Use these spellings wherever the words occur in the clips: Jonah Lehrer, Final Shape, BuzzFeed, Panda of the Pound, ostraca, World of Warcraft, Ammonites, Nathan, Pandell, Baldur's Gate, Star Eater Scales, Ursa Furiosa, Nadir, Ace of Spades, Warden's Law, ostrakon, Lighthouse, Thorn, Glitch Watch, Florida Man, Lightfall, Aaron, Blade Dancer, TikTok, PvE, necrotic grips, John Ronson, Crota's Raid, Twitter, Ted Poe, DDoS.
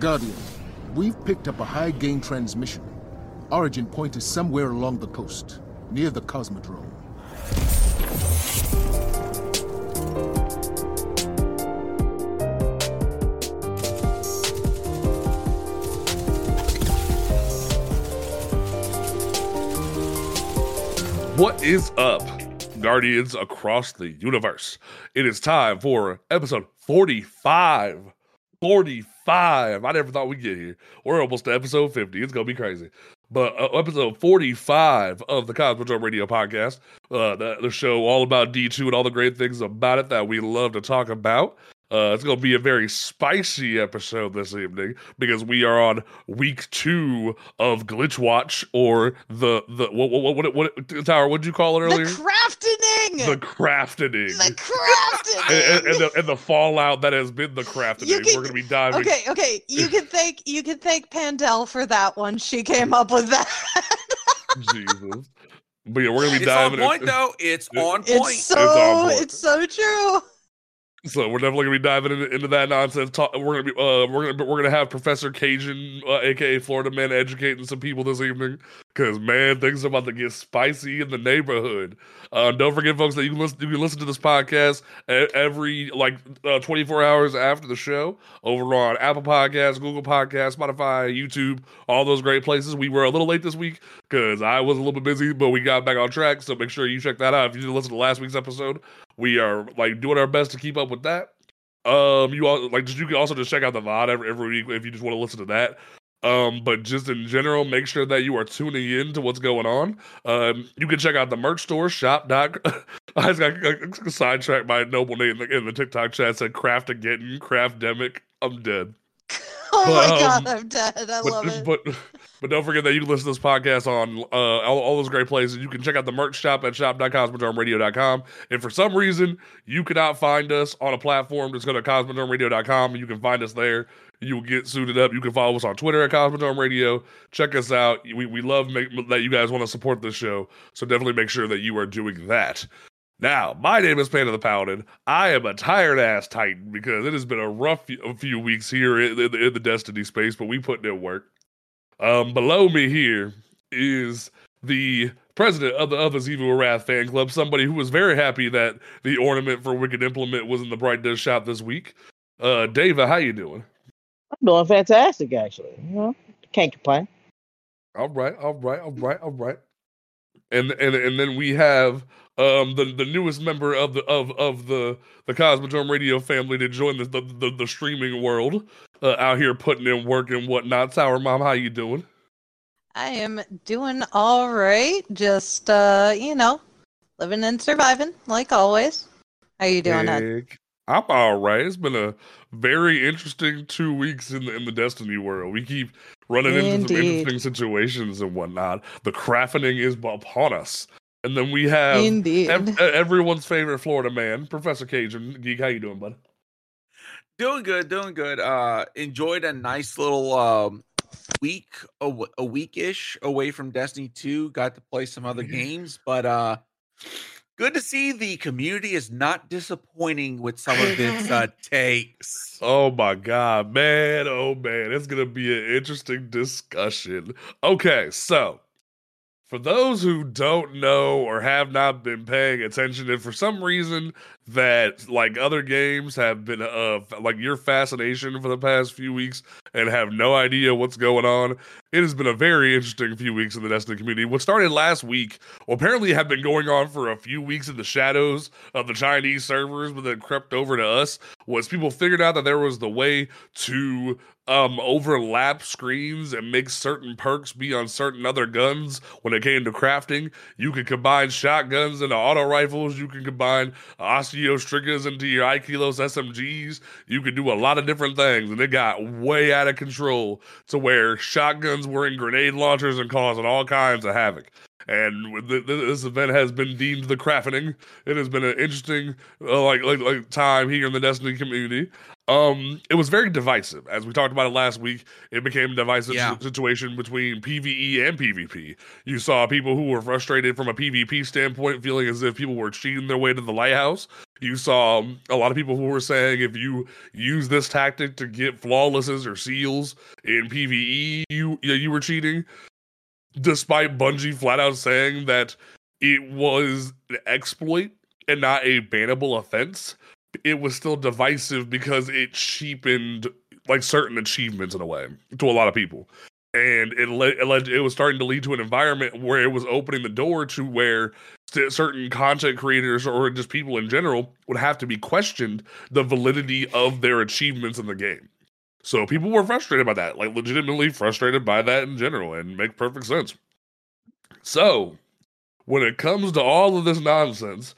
Guardian, we've picked up a high-gain transmission. Origin point is somewhere along the coast, near the Cosmodrome. What is up, Guardians across the universe? It is time for episode 45. 45. I never thought we'd get here. We're almost to episode 50. It's going to be crazy. But episode 45 of the Cosmodrome Radio podcast, the show all about D2 and all the great things about it that we love to talk about. It's going to be a very spicy episode this evening because we are on week 2 of Glitch Watch, or what Tower, what'd you call it earlier? The Craftening! The Craftening. The Craftening! and the fallout that has been the Craftening. We're going to be diving. Okay. You can thank Pandell for that one. She came up with that. Jesus. But yeah, we're going to be diving. It's on point, though. It's on point. It's so true. So we're definitely gonna be diving into that nonsense. We're gonna have Professor Cajun, aka Florida Man, educating some people this evening, because man, things are about to get spicy in the neighborhood. Don't forget, folks, that you can listen to this podcast every 24 hours after the show over on Apple Podcasts, Google Podcasts, Spotify, YouTube, all those great places. We were a little late this week because I was a little bit busy, but we got back on track. So make sure you check that out if you didn't listen to last week's episode. We are doing our best to keep up with that. You can also just check out the VOD every week if you just want to listen to that. But just in general, make sure that you are tuning in to what's going on. You can check out the merch store shop. I just got sidetracked by Noble Nate in the TikTok chat. Said craft again, craftdemic. I'm dead. Oh my god, I'm dead. I love it. But don't forget that you can listen to this podcast on all those great places. You can check out the merch shop at shop.cosmodromeradio.com. If for some reason you cannot find us on a platform, just go to cosmodromeradio.com and you can find us there. You will get suited up. You can follow us on Twitter at Cosmodrome Radio. Check us out. We love that you guys want to support this show, so definitely make sure that you are doing that. Now, my name is Panda the Paladin. I am a tired-ass Titan because it has been a rough few weeks here in the Destiny space, but we putting in work. Below me here is the president of the Others Evil Wrath fan club, somebody who was very happy that the ornament for Wicked Implement was in the Bright Dust shop this week. Dava, how you doing? I'm doing fantastic, actually. You know, can't complain. All right. And then we have the newest member of the Cosmodrome Radio family to join the streaming world, out here putting in work and whatnot. Sour mom, how you doing? I am doing all right. Just living and surviving like always. How you doing, Ed? I'm all right. It's been a very interesting 2 weeks in the Destiny world. We keep running into some interesting situations and whatnot. The craftening is upon us. And then we have everyone's favorite Florida man, Professor Cajun Geek. How you doing, bud? Doing good. Enjoyed a nice little week, a week-ish away from Destiny 2. Got to play some other games, but good to see the community is not disappointing with some of its takes. Oh my god, man. Oh man, it's going to be an interesting discussion. Okay, so for those who don't know or have not been paying attention, and for some reason that other games have been your fascination for the past few weeks and have no idea what's going on, it has been a very interesting few weeks in the Destiny community. What started last week apparently had been going on for a few weeks in the shadows of the Chinese servers, but then crept over to us, was people figured out that there was the way to overlap screens and make certain perks be on certain other guns. When it came to crafting, you could combine shotguns into auto rifles, you can combine Osteos triggers into your Aikilos SMGs, you could do a lot of different things, and it got way out of control to where shotguns were in grenade launchers and causing all kinds of havoc. And this event has been deemed the craftening. It has been an interesting time here in the Destiny community. It was very divisive. As we talked about it last week, it became a divisive situation between PvE and PvP. You saw people who were frustrated from a PvP standpoint, feeling as if people were cheating their way to the lighthouse. You saw a lot of people who were saying if you use this tactic to get flawlesses or seals in PvE, you were cheating. Despite Bungie flat out saying that it was an exploit and not a bannable offense, it was still divisive because it cheapened like certain achievements in a way to a lot of people. And it was starting to lead to an environment where it was opening the door to where certain content creators or just people in general would have to be questioned the validity of their achievements in the game. So people were frustrated by that, like legitimately frustrated by that in general, and makes perfect sense. So when it comes to all of this nonsense,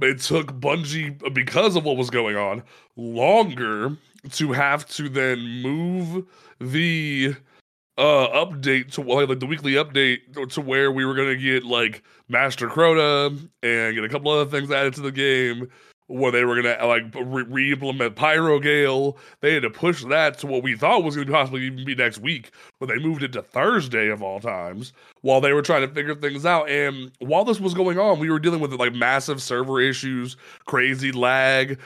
it took Bungie, because of what was going on, longer to have to then move the update to like the weekly update to where we were going to get like Master Crota and get a couple other things added to the game, where they were going to like re-implement Pyrogale. They had to push that to what we thought was going to possibly even be next week, but they moved it to Thursday of all times while they were trying to figure things out. And while this was going on, we were dealing with like massive server issues, crazy lag,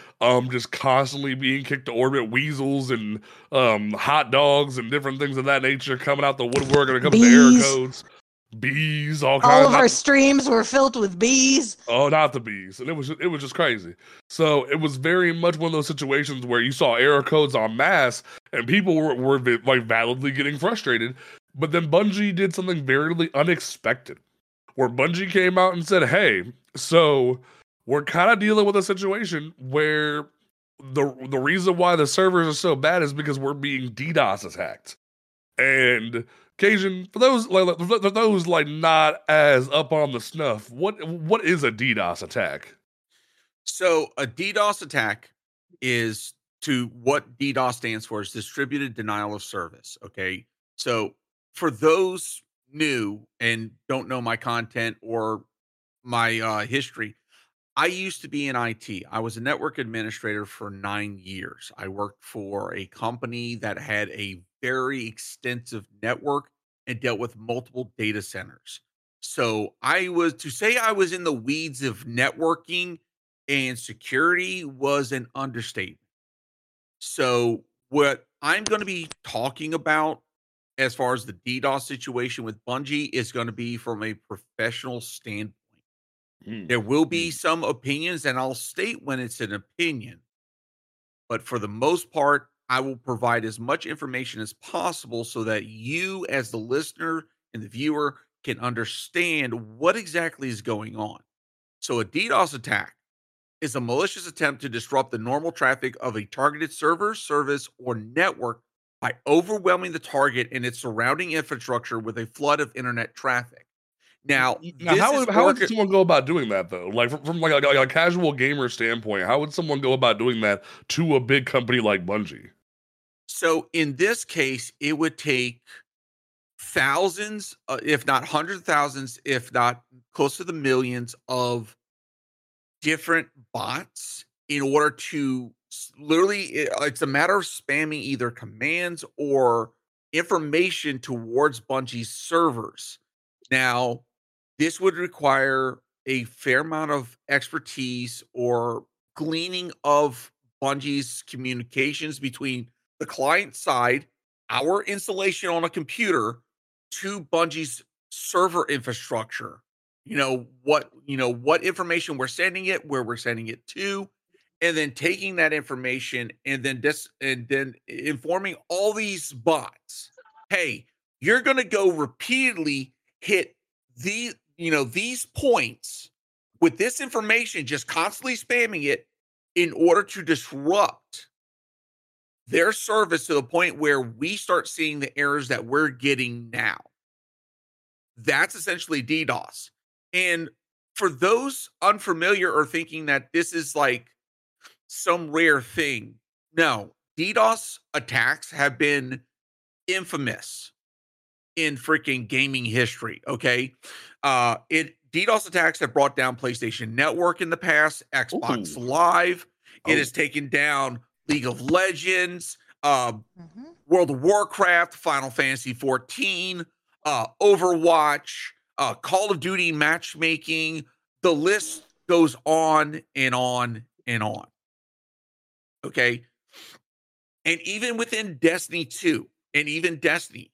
just constantly being kicked to orbit, weasels and hot dogs and different things of that nature coming out the woodwork when it comes to error codes. Bees, all kinds. All of our streams were filled with bees. Oh, not the bees. And it was just crazy. So it was very much one of those situations where you saw error codes en masse, and people were like validly getting frustrated. But then Bungie did something very unexpected, where Bungie came out and said, "Hey, so we're kind of dealing with a situation where the reason why the servers are so bad is because we're being DDoS attacked." And Cajun, for those not as up on the snuff, what is a DDoS attack? So a DDoS attack is to what DDoS stands for is distributed denial of service. Okay. So for those new and don't know my content or my history, I used to be in IT. I was a network administrator for 9 years. I worked for a company that had a very extensive network and dealt with multiple data centers. So I was in the weeds of networking and security was an understatement. So what I'm going to be talking about as far as the DDoS situation with Bungie is going to be from a professional standpoint. There will be some opinions, and I'll state when it's an opinion. But for the most part, I will provide as much information as possible so that you, as the listener and the viewer, can understand what exactly is going on. So a DDoS attack is a malicious attempt to disrupt the normal traffic of a targeted server, service, or network by overwhelming the target and its surrounding infrastructure with a flood of internet traffic. Now how would someone go about doing that, though? Like from a casual gamer standpoint, how would someone go about doing that to a big company like Bungie? So in this case, it would take thousands, if not hundreds of thousands, if not close to the millions of different bots in order to literally, it's a matter of spamming either commands or information towards Bungie's servers. Now, this would require a fair amount of expertise or gleaning of Bungie's communications between the client side, our installation on a computer, to Bungie's server infrastructure. What information we're sending it, where we're sending it to, and then taking that information and then informing all these bots, hey, you're going to go repeatedly hit these points with this information, just constantly spamming it in order to disrupt their service to the point where we start seeing the errors that we're getting now. That's essentially DDoS. And for those unfamiliar or thinking that this is like some rare thing, no, DDoS attacks have been infamous in freaking gaming history, okay? DDoS attacks have brought down PlayStation Network in the past, Xbox Live. It has taken down League of Legends, World of Warcraft, Final Fantasy 14, Overwatch, Call of Duty matchmaking. The list goes on and on and on. Okay. And even within Destiny 2 and even Destiny,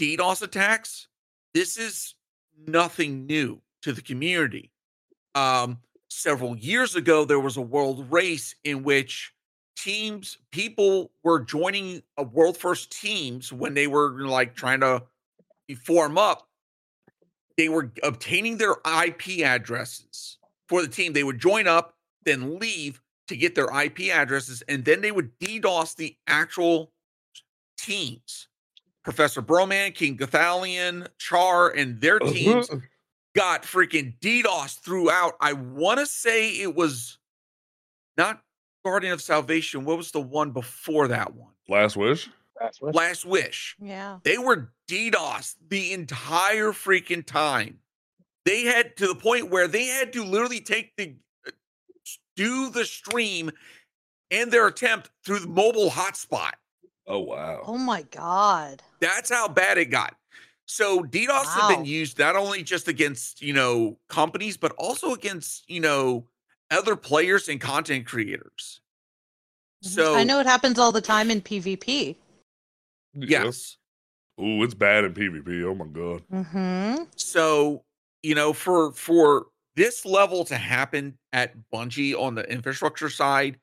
DDoS attacks, this is nothing new to the community. Several years ago, there was a world race in which teams, people were joining a world first teams when they were like trying to form up. They were obtaining their IP addresses for the team. They would join up, then leave to get their IP addresses, and then they would DDoS the actual teams. Professor Broman, King Gathalion, Char, and their teams got freaking DDoS throughout. I want to say it was not Guardian of Salvation. What was the one before that one? Last Wish? Last Wish. Yeah. They were DDoS the entire freaking time. They had to the point where they had to literally take the do the stream and their attempt through the mobile hotspot. Oh, wow. Oh, my God. That's how bad it got. So DDoS have been used not only just against, you know, companies, but also against, you know, other players and content creators. So I know it happens all the time in PvP. Yes. Oh, it's bad in PvP. Oh, my God. Mm-hmm. So, you know, for this level to happen at Bungie on the infrastructure side,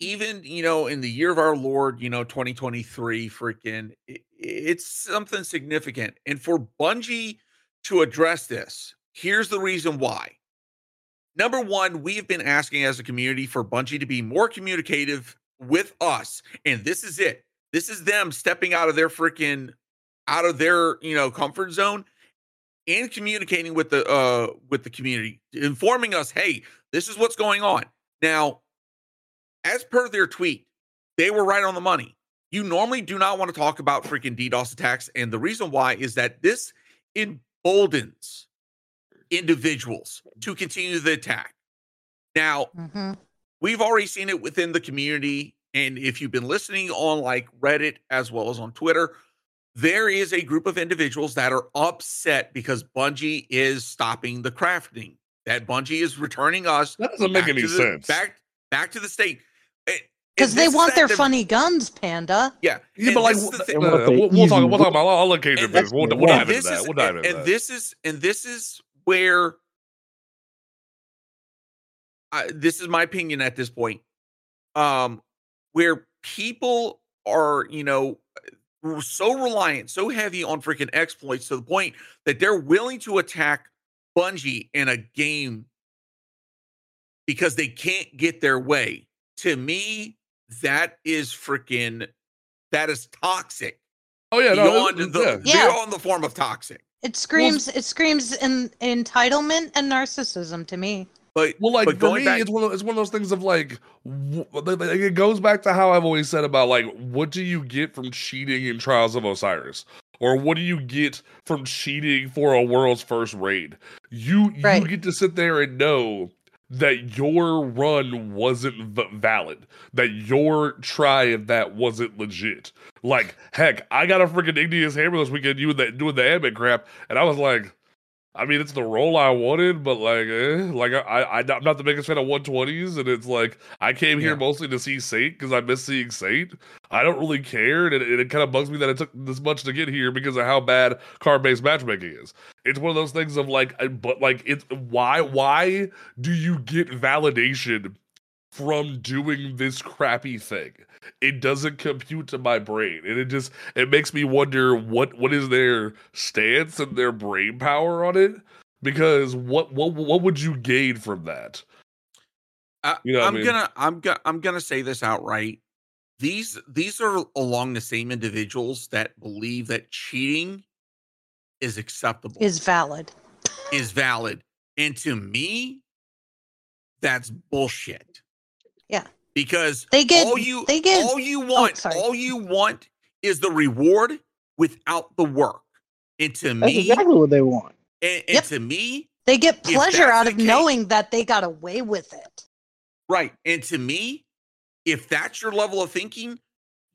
even, you know, in the year of our Lord, you know, 2023, freaking, it's something significant. And for Bungie to address this, here's the reason why. Number one, we have been asking as a community for Bungie to be more communicative with us. And this is it. This is them stepping out of their freaking, out of their, you know, comfort zone and communicating with the community, informing us, hey, this is what's going on. Now, as per their tweet, they were right on the money. You normally do not want to talk about freaking DDoS attacks. And the reason why is that this emboldens individuals to continue the attack. Now, we've already seen it within the community. And if you've been listening on like Reddit as well as on Twitter, there is a group of individuals that are upset because Bungie is stopping the crafting, that Bungie is returning us. That doesn't make any sense. Back to the state. Because they want their funny guns, Panda. Yeah. Yeah, but like, we'll talk about all occasions. We'll dive into that. And this is where this is my opinion at this point. Where people are, you know, so reliant, so heavy on freaking exploits to the point that they're willing to attack Bungie in a game because they can't get their way. To me, that is toxic. Oh yeah, beyond the form of toxic. It screams in entitlement and narcissism to me. It's one of those things of like, it goes back to how I've always said about like, what do you get from cheating in Trials of Osiris? Or what do you get from cheating for a world's first raid? You get to sit there and know that your run wasn't valid, that your try at that wasn't legit. Like, heck, I got a freaking Igneous Hammer this weekend doing the admin crap, and I was like, I mean, it's the role I wanted, but I'm not the biggest fan of 120s, and it's like, I came here mostly to see Saint, because I miss seeing Saint. I don't really care, and it kind of bugs me that it took this much to get here because of how bad card-based matchmaking is. It's one of those things of like, but like, it's why do you get validation from doing this crappy thing? It doesn't compute to my brain, and it makes me wonder what is their stance and their brain power on it, because what would you gain from that? I'm gonna say this outright. These are along the same individuals that believe that cheating is acceptable, is valid, and to me, that's bullshit. Yeah. Because all you want is the reward without the work. And to me, that's exactly what they want. And to me, they get pleasure out of knowing that they got away with it. Right. And to me, If that's your level of thinking,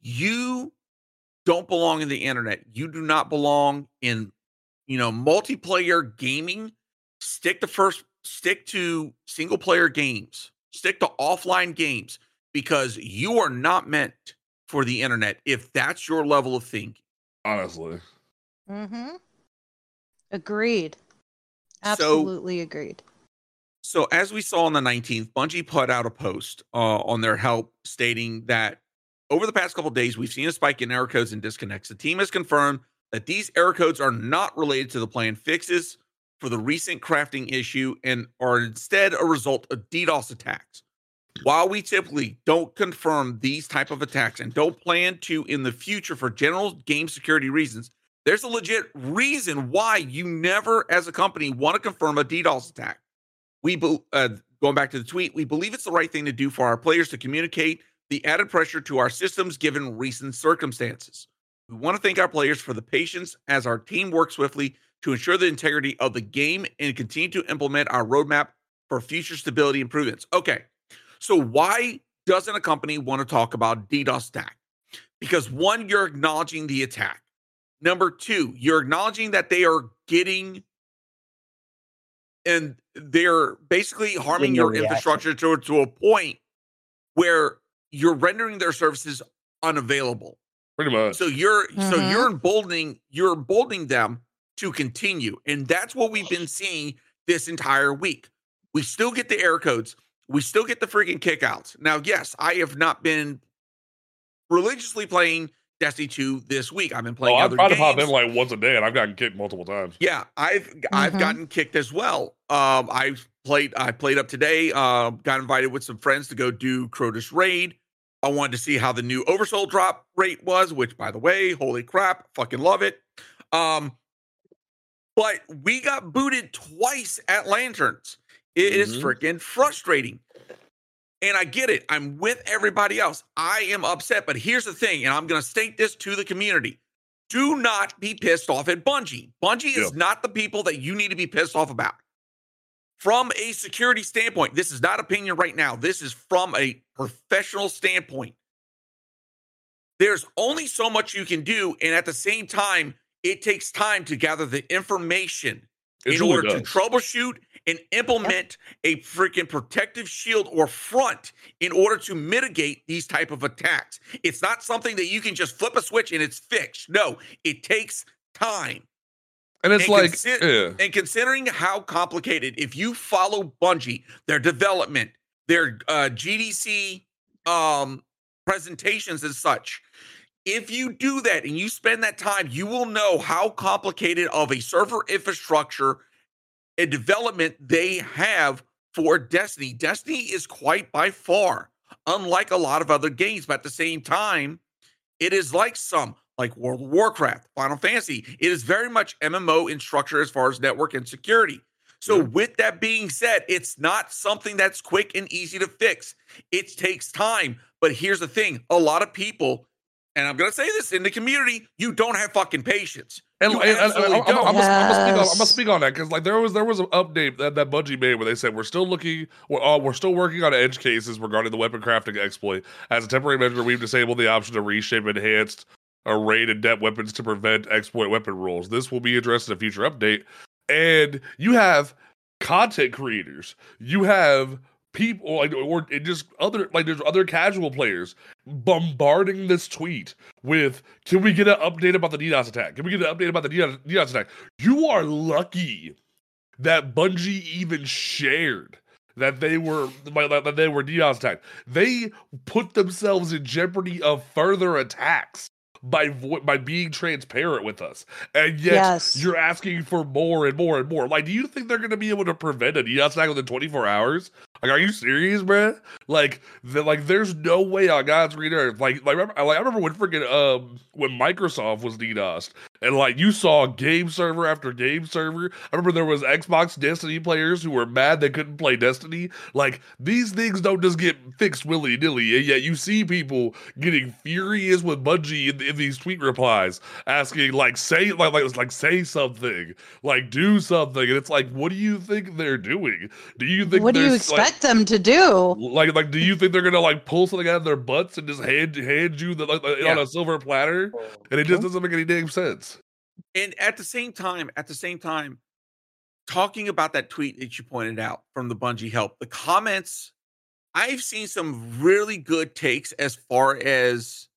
you don't belong in the internet. You do not belong in, you know, multiplayer gaming. Stick to single player games. Stick to offline games, because you are not meant for the internet if that's your level of thinking. Honestly. Mm-hmm. Agreed. Absolutely agreed. So as we saw on the 19th, Bungie put out a post on their help stating that over the past couple of days, we've seen a spike in error codes and disconnects. The team has confirmed that these error codes are not related to the planned fixes for the recent crafting issue and are instead a result of DDoS attacks. While we typically don't confirm these type of attacks and don't plan to in the future for general game security reasons, there's a legit reason why you never, as a company, want to confirm a DDoS attack. Going back to the tweet, we believe it's the right thing to do for our players to communicate the added pressure to our systems given recent circumstances. We want to thank our players for the patience as our team works swiftly to ensure the integrity of the game and continue to implement our roadmap for future stability improvements. Okay, so why doesn't a company want to talk about DDoS attack? Because one, you're acknowledging the attack. Number two, you're acknowledging that they are getting and they're basically harming your infrastructure to a point where you're rendering their services unavailable. Pretty much. So you're emboldening them to continue. And that's what we've been seeing this entire week. We still get the error codes. We still get the freaking kickouts. Now, yes, I have not been religiously playing Destiny 2 this week. I've been playing other games. I try to pop in like once a day, and I've gotten kicked multiple times. Yeah, I've gotten kicked as well. I played up today. Got invited with some friends to go do Crota's Raid. I wanted to see how the new Oversoul drop rate was, which, by the way, holy crap, fucking love it. But we got booted twice at Lanterns. It is freaking frustrating. And I get it. I'm with everybody else. I am upset. But here's the thing, and I'm going to state this to the community. Do not be pissed off at Bungie. Bungie is not the people that you need to be pissed off about. From a security standpoint, this is not opinion right now. This is from a professional standpoint. There's only so much you can do. And at the same time, it takes time to gather the information in order to troubleshoot and implement a freaking protective shield or front in order to mitigate these type of attacks. It's not something that you can just flip a switch and it's fixed. No, it takes time. And it's and considering how complicated, if you follow Bungie, their development, their GDC presentations and such, if you do that and you spend that time, you will know how complicated of a server infrastructure and development they have for Destiny. Destiny is quite by far unlike a lot of other games, but at the same time, it is like some, like World of Warcraft, Final Fantasy. It is very much MMO in structure as far as network and security. So with that being said, it's not something that's quick and easy to fix. It takes time. But here's the thing. A lot of people, and I'm going to say this in the community, you don't have fucking patience. And I'm gonna speak on that because like there was an update that Bungie made where they said we're still working on edge cases regarding the weapon crafting exploit. As a temporary measure, we've disabled the option to reshape enhanced array and depth weapons to prevent exploit weapon rules. This will be addressed in a future update. And you have content creators, you have people, there's other casual players bombarding this tweet with, can we get an update about the DDoS attack? Can we get an update about the DDoS attack? You are lucky that Bungie even shared that they were DDoS attacked. They put themselves in jeopardy of further attacks by being transparent with us. And yet you're asking for more and more and more. Like, do you think they're going to be able to prevent a DDoS attack within 24 hours? Like, are you serious, bruh? Like, there's no way on God's green earth. I remember when freaking when Microsoft was DDoSed, and like you saw game server after game server. I remember there was Xbox Destiny players who were mad they couldn't play Destiny. Like, these things don't just get fixed willy nilly, and yet you see people getting furious with Bungie in these tweet replies, asking say something, like do something, and it's like, what do you think they're doing? Do you think? What do you expect them to do? Like, mean, like, do you think they're gonna like pull something out of their butts and just hand you the on a silver platter? And it just doesn't make any damn sense. And at the same time, talking about that tweet that you pointed out from the Bungie help, the comments, I've seen some really good takes as far as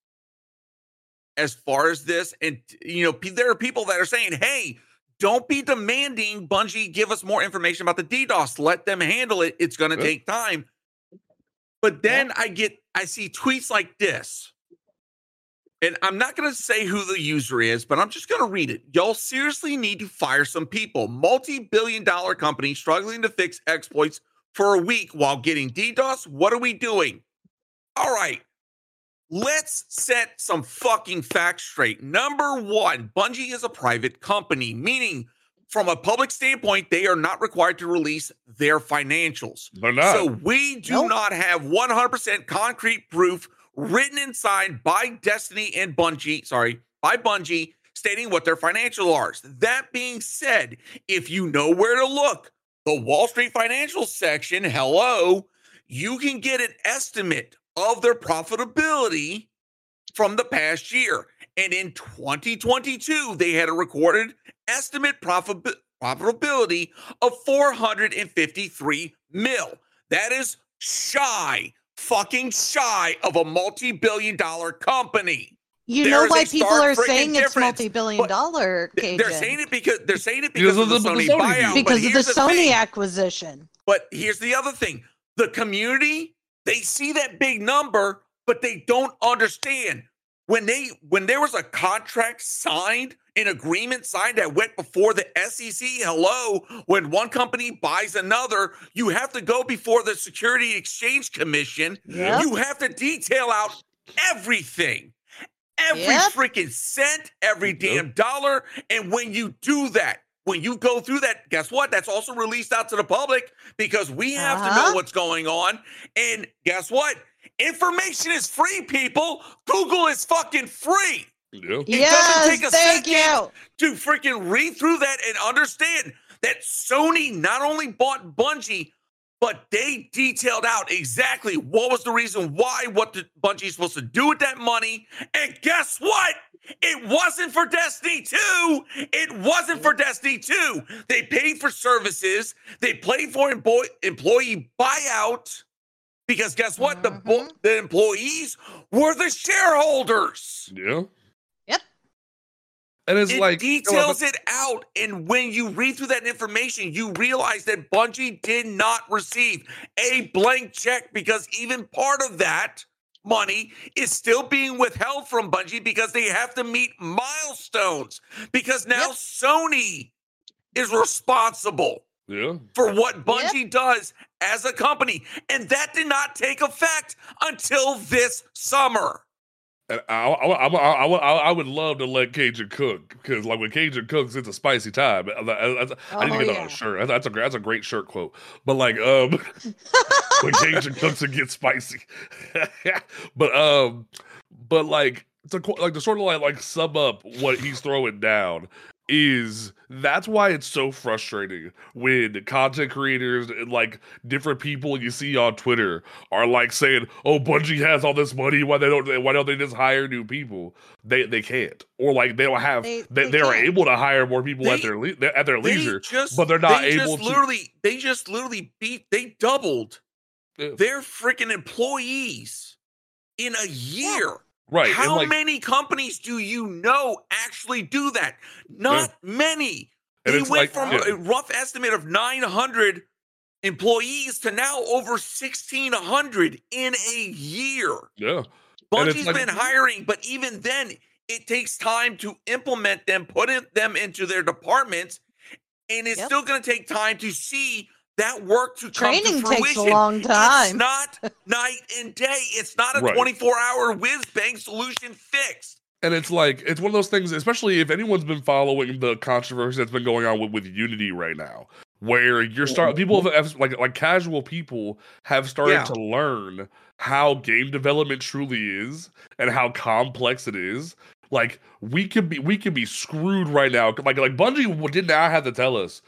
this, and you know, there are people that are saying, hey, don't be demanding Bungie give us more information about the DDoS. Let them handle it. It's going to take time. But then I see tweets like this. And I'm not going to say who the user is, but I'm just going to read it. Y'all seriously need to fire some people. Multi-billion-dollar company struggling to fix exploits for a week while getting DDoS. What are we doing? All right. Let's set some fucking facts straight. Number one, Bungie is a private company, meaning from a public standpoint, they are not required to release their financials. They're not. So we do not have 100% concrete proof written and signed by Bungie, stating what their financials are. That being said, if you know where to look, the Wall Street Financial section, hello, you can get an estimate of their profitability from the past year. And in 2022, they had a recorded estimate profitability of 453 mil. That is fucking shy of a multi-billion-dollar company. You know why people are saying it's multi-billion-dollar, Cajun. They're saying it because of the Sony buyout. Because of the Sony acquisition. But here's the other thing. The community, they see that big number, but they don't understand. When there was a contract signed, an agreement signed that went before the SEC, when one company buys another, you have to go before the Securities Exchange Commission. Yep. You have to detail out everything. Every freaking cent, every damn dollar. And when you do that, when you go through that, guess what? That's also released out to the public because we have to know what's going on. And guess what? Information is free, people. Google is fucking free. Yeah. It doesn't take a second to freaking read through that and understand that Sony not only bought Bungie, but they detailed out exactly what was the reason why, what Bungie's supposed to do with that money. And guess what? It wasn't for Destiny 2. They paid for services. They paid for employee buyout because guess what? The employees were the shareholders. Yeah. Yep. And it details it out. And when you read through that information, you realize that Bungie did not receive a blank check because even part of that money is still being withheld from Bungie because they have to meet milestones because now Sony is responsible for what Bungie does as a company. And that did not take effect until this summer. And I would love to let Cajun cook because, like, when Cajun cooks, it's a spicy time. I need to get on a shirt. That's a great shirt quote. But like, when Cajun cooks, it gets spicy. But like, to sort of sum up what he's throwing down is that's why it's so frustrating when content creators and like different people you see on Twitter are like saying, "Oh, Bungie has all this money. Why don't they just hire new people?" They can't, or like they don't have. They are able to hire more people at their leisure, but they're not able to. They doubled their freaking employees in a year. Yeah. Right. How many companies do you know actually do that? Not many. They went from a rough estimate of 900 employees to now over 1,600 in a year. Yeah. Bungie's been hiring, but even then, it takes time to implement them, put them into their departments, and it's still going to take time to see that work to come to fruition. Training takes a long time. It's not night and day. It's not a 24-hour whiz-bang solution fixed. And it's like, it's one of those things, especially if anyone's been following the controversy that's been going on with Unity right now, where casual people have started to learn how game development truly is and how complex it is. Like, we could be screwed right now. Like Bungie did not have to tell us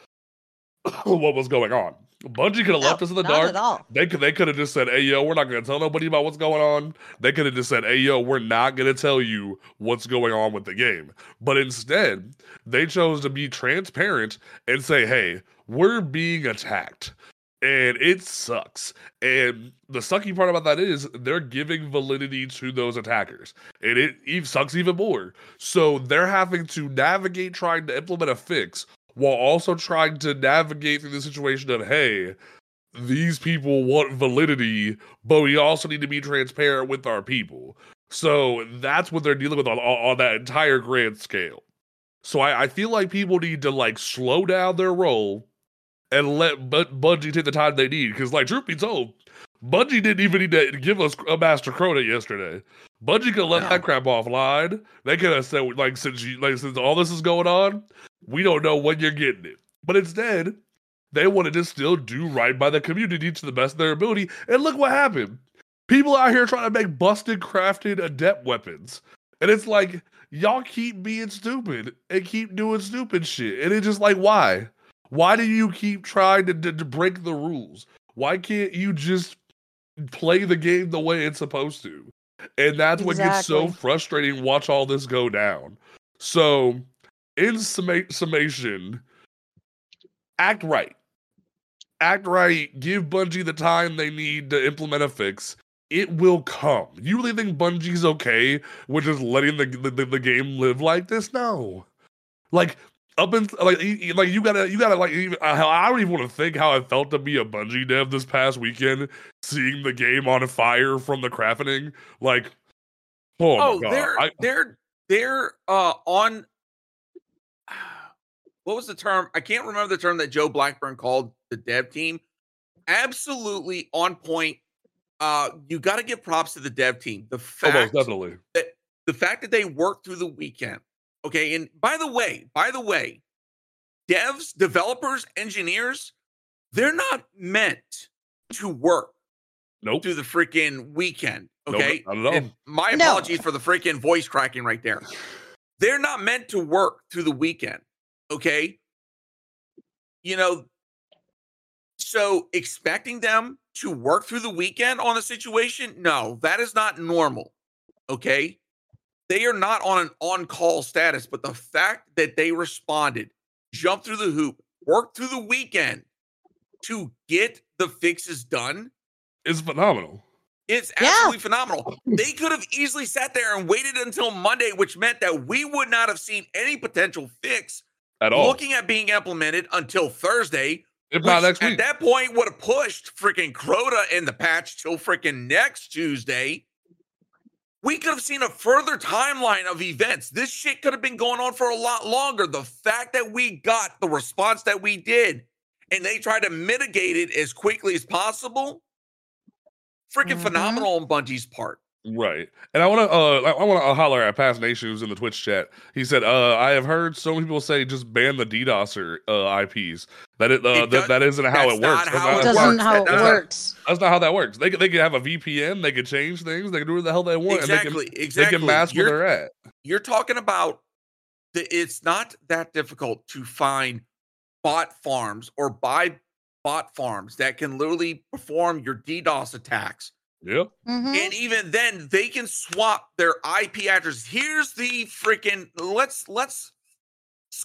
what was going on. Bungie could have left us in the dark. At all. They could have just said, hey, yo, we're not going to tell nobody about what's going on. They could have just said, hey, yo, we're not going to tell you what's going on with the game. But instead, they chose to be transparent and say, hey, we're being attacked. And it sucks. And the sucky part about that is they're giving validity to those attackers. And it sucks even more. So they're having to navigate trying to implement a fix while also trying to navigate through the situation of, hey, these people want validity, but we also need to be transparent with our people. So that's what they're dealing with on that entire grand scale. So I feel like people need to, like, slow down their role and let Bungie take the time they need. Because, like, truth be told, Bungie didn't even need to give us a Master Crota yesterday. Bungie could have left that crap offline. They could have said, like, since all this is going on, we don't know when you're getting it. But instead, they wanted to still do right by the community to the best of their ability. And look what happened. People out here trying to make busted, crafted, adept weapons. And it's like, y'all keep being stupid and keep doing stupid shit. And it's just like, why? Why do you keep trying to break the rules? Why can't you just play the game the way it's supposed to? And that's what gets so frustrating. Watch all this go down. So, in summation, act right. Act right. Give Bungie the time they need to implement a fix. It will come. You really think Bungie's okay with just letting the game live like this? No. Like, I don't even want to think how it felt to be a Bungie dev this past weekend, seeing the game on fire from the crafting. Like, oh my God. they're on. What was the term? I can't remember the term that Joe Blackburn called the dev team. Absolutely on point. You got to give props to the dev team. The fact that they worked through the weekend. Okay, and by the way, devs, developers, engineers, they're not meant to work through the freaking weekend, okay? Nope, not at all. My apologies for the freaking voice cracking right there. They're not meant to work through the weekend, okay? You know, so expecting them to work through the weekend on a situation, no, that is not normal, okay? They are not on an on-call status, but the fact that they responded, jumped through the hoop, worked through the weekend to get the fixes done is phenomenal. It's absolutely phenomenal. They could have easily sat there and waited until Monday, which meant that we would not have seen any potential fix at all looking at being implemented until Thursday. If not next week. At that point would have pushed freaking Crota in the patch till freaking next Tuesday. We could have seen a further timeline of events. This shit could have been going on for a lot longer. The fact that we got the response that we did and they tried to mitigate it as quickly as possible, freaking phenomenal on Bungie's part. Right. And I want to holler at Past Nation who's in the Twitch chat. He said, I have heard so many people say just ban the DDoSer IPs. That isn't how it works. That's not how it works. That's not how that works. They can have a VPN. They can change things. They can do what the hell they want. Exactly. And they can mask where they're at. You're talking about it's not that difficult to find bot farms or buy bot farms that can literally perform your DDoS attacks. Yeah. Mm-hmm. And even then they can swap their IP address. Here's the freaking let's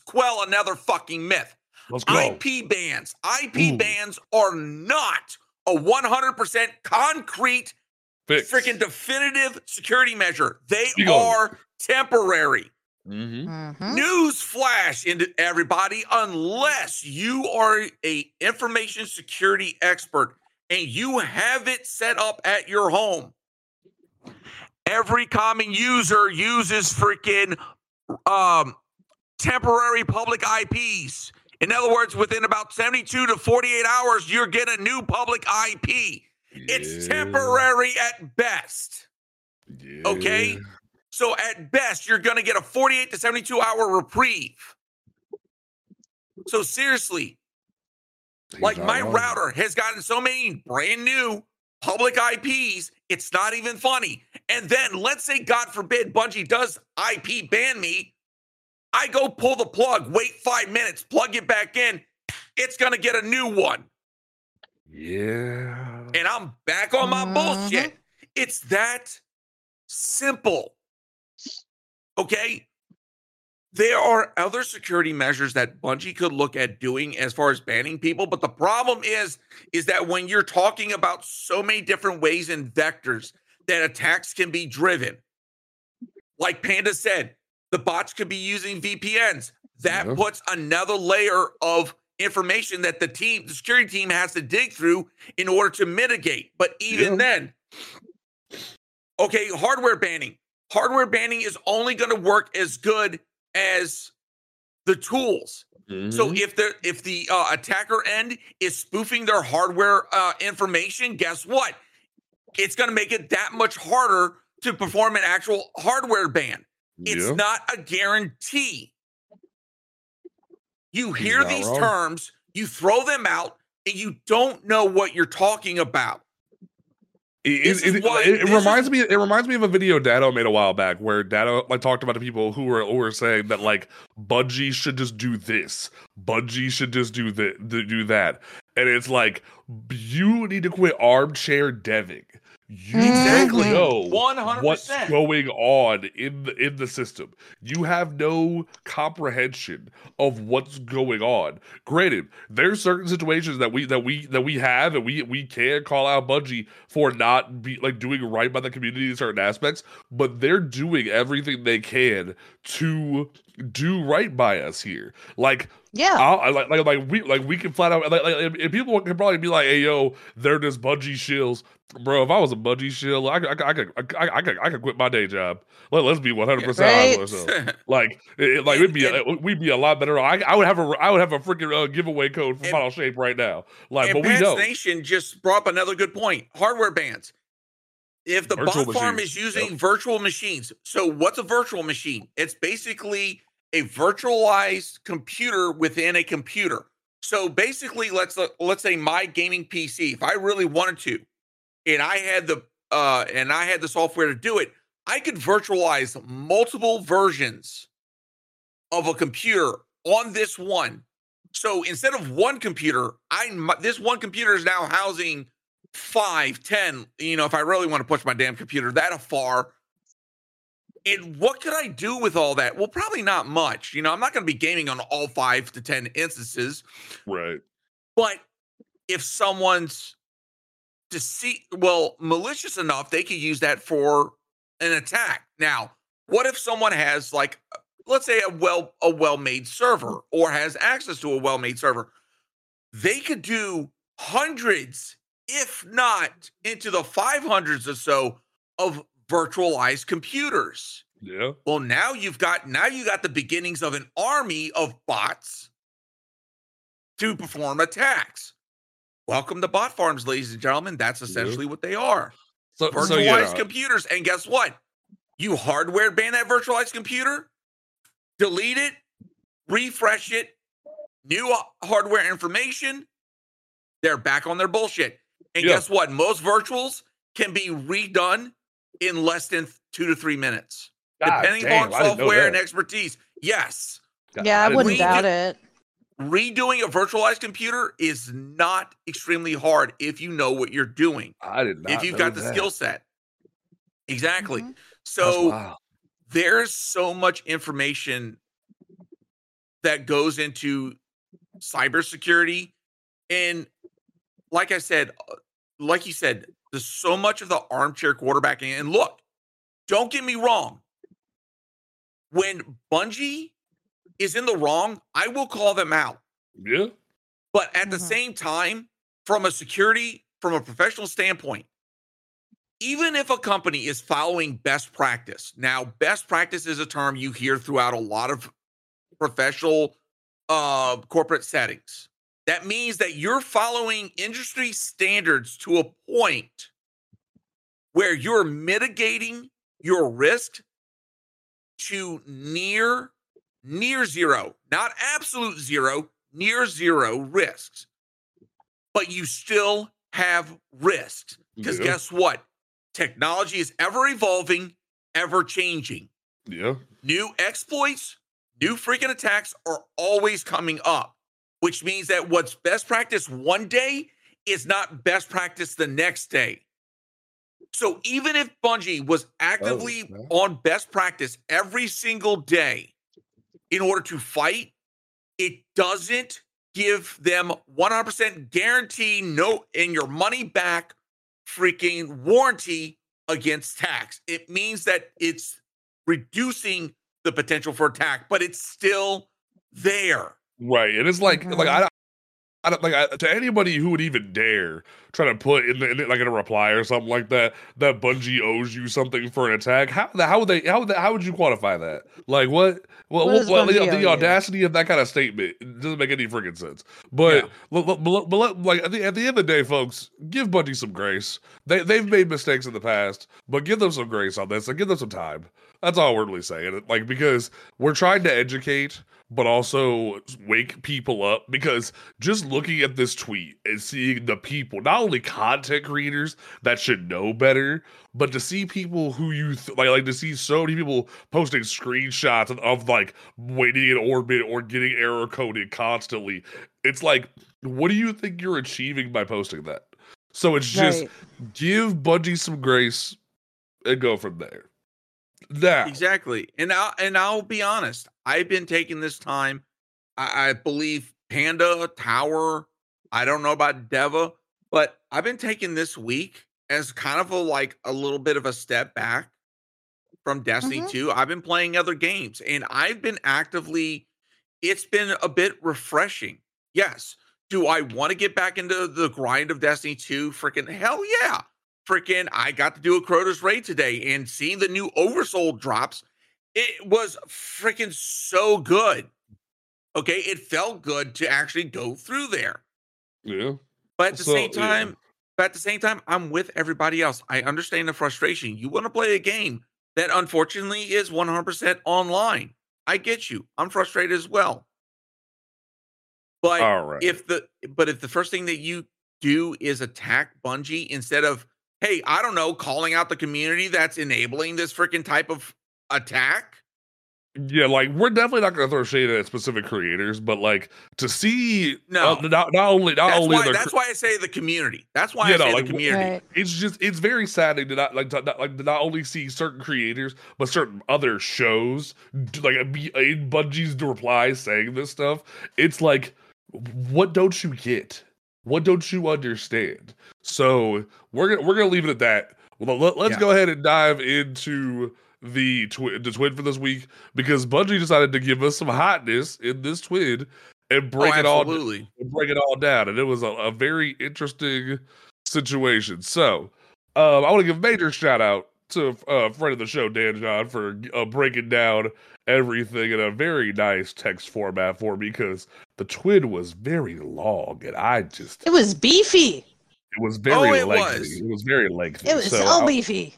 quell another fucking myth. IP bans. IP bans are not a 100% concrete freaking definitive security measure. They are temporary. Mm-hmm. Mm-hmm. News flash into everybody, unless you are a information security expert and you have it set up at your home. Every common user uses freaking temporary public IPs. In other words, within about 72 to 48 hours, you're getting a new public IP. Yeah. It's temporary at best. Yeah. Okay? So at best, you're going to get a 48 to 72 hour reprieve. So seriously, router has gotten so many brand new public IPs, it's not even funny. And then let's say, God forbid, Bungie does IP ban me. I go pull the plug, wait 5 minutes, plug it back in. It's going to get a new one. Yeah. And I'm back on my bullshit. It's that simple. Okay? There are other security measures that Bungie could look at doing as far as banning people, but the problem is that when you're talking about so many different ways and vectors that attacks can be driven, like Panda said, the bots could be using VPNs. That puts another layer of information that the team, the security team, has to dig through in order to mitigate. But even then, okay, hardware banning. Hardware banning is only going to work as good as the tools. So if the attacker end is spoofing their hardware information, guess what? It's going to make it that much harder to perform an actual hardware ban. It's not a guarantee. You hear these terms, you throw them out, and you don't know what you're talking about. It reminds me of a video Dado made a while back where Dado talked about the people who were saying that Bungie should just do this, Bungie should just do that, and it's like, you need to quit armchair deving. You exactly know 100%. What's going on in the system. You have no comprehension of what's going on. Granted, there's certain situations that we have and we can call out Bungie for not doing right by the community in certain aspects, but they're doing everything they can to do right by us here. We can flat out and people can probably be like, "Hey, yo, they're just Bungie shills." Bro, if I was a Bungie shill, I could quit my day job. Let's be 100% honest. We'd be a lot better. I would have a freaking giveaway code for Final Shape right now. But we don't. Nation just brought up another good point. Hardware bans. If the bot farm is using virtual machines, so what's a virtual machine? It's basically a virtualized computer within a computer. So basically, let's say my gaming PC. If I really wanted to, and I had the software to do it, I could virtualize multiple versions of a computer on this one. So instead of one computer, this one computer is now housing 5, 10, if I really want to push my damn computer that far. And what could I do with all that? Well, probably not much. I'm not going to be gaming on all 5 to 10 instances. Right. But if someone's malicious enough, they could use that for an attack. Now, what if someone has, let's say a well-made server or has access to a well-made server? They could do hundreds, if not into the 500s or so, of virtualized computers. Yeah. Well, now you got the beginnings of an army of bots to perform attacks. Welcome to bot farms, ladies and gentlemen. That's essentially what they are. Virtualized computers. And guess what? You hardware ban that virtualized computer, delete it, refresh it, new hardware information, they're back on their bullshit. And guess what? Most virtuals can be redone in less than 2 to 3 minutes, depending on software and expertise. Yes. Yeah, I wouldn't doubt it. Redoing a virtualized computer is not extremely hard if you know what you're doing. I did not. If you've got the skill set. Exactly. Mm-hmm. So there's so much information that goes into cybersecurity. And like you said, there's so much of the armchair quarterbacking. And look, don't get me wrong. When Bungie is in the wrong, I will call them out. Yeah. But at the same time, from a professional standpoint, even if a company is following best practice, now best practice is a term you hear throughout a lot of professional corporate settings. That means that you're following industry standards to a point where you're mitigating your risk to near zero, not absolute zero, near zero risks. But you still have risks. Because guess what? Technology is ever evolving, ever changing. Yeah. New exploits, new freaking attacks are always coming up, which means that what's best practice one day it's not best practice the next day. So even if Bungie was actively on best practice every single day in order to fight, it doesn't give them 100% guarantee, no, and your money back freaking warranty against tax. It means that it's reducing the potential for attack, but it's still there. Right. And it's like I don't, like, to anybody who would even dare try to put in like in a reply or something like that, that Bungie owes you something for an attack. How would you quantify that? Like what the audacity of that kind of statement doesn't make any freaking sense. But, like at the end of the day, folks, give Bungie some grace. They've made mistakes in the past, but give them some grace on this and give them some time. That's all we're really saying. Like, because we're trying to educate, but also wake people up, because just looking at this tweet and seeing the people, not only content creators that should know better, but to see people who you like to see so many people posting screenshots of like waiting in orbit or getting error coded constantly. It's like, what do you think you're achieving by posting that? So it's just give Bungie some grace and go from there. That exactly. And I'll be honest, I've been taking this time. I believe Panda, Tower, I don't know about Dava, but I've been taking this week as kind of a little bit of a step back from Destiny 2. I've been playing other games, and I've been it's been a bit refreshing. Yes. Do I want to get back into the grind of Destiny 2? Freaking hell yeah. Freaking, I got to do a Crota's Raid today, and seeing the new Oversoul drops, it was freaking so good. Okay, it felt good to actually go through there. Yeah. But at the same time, I'm with everybody else. I understand the frustration. You want to play a game that unfortunately is 100% online. I get you. I'm frustrated as well. But if the first thing that you do is attack Bungie instead of, hey, I don't know, calling out the community that's enabling this freaking type of attack. Yeah, like, we're definitely not going to throw shade at specific creators, but like to see that's why I say the community. That's why the community. Right. It's just it's very saddening to not only see certain creators but certain other shows in Bungie's replies saying this stuff. It's like, what don't you get? What don't you understand? So we're gonna leave it at that. Well, let's go ahead and dive into the twin for this week, because Bungie decided to give us some hotness in this twin and break it all down, and it was a very interesting situation. So I want to give a major shout out to a friend of the show, Dan John, for breaking down everything in a very nice text format for me, because the twin was very long and it was beefy. It was very lengthy. It was very lengthy. It was so beefy.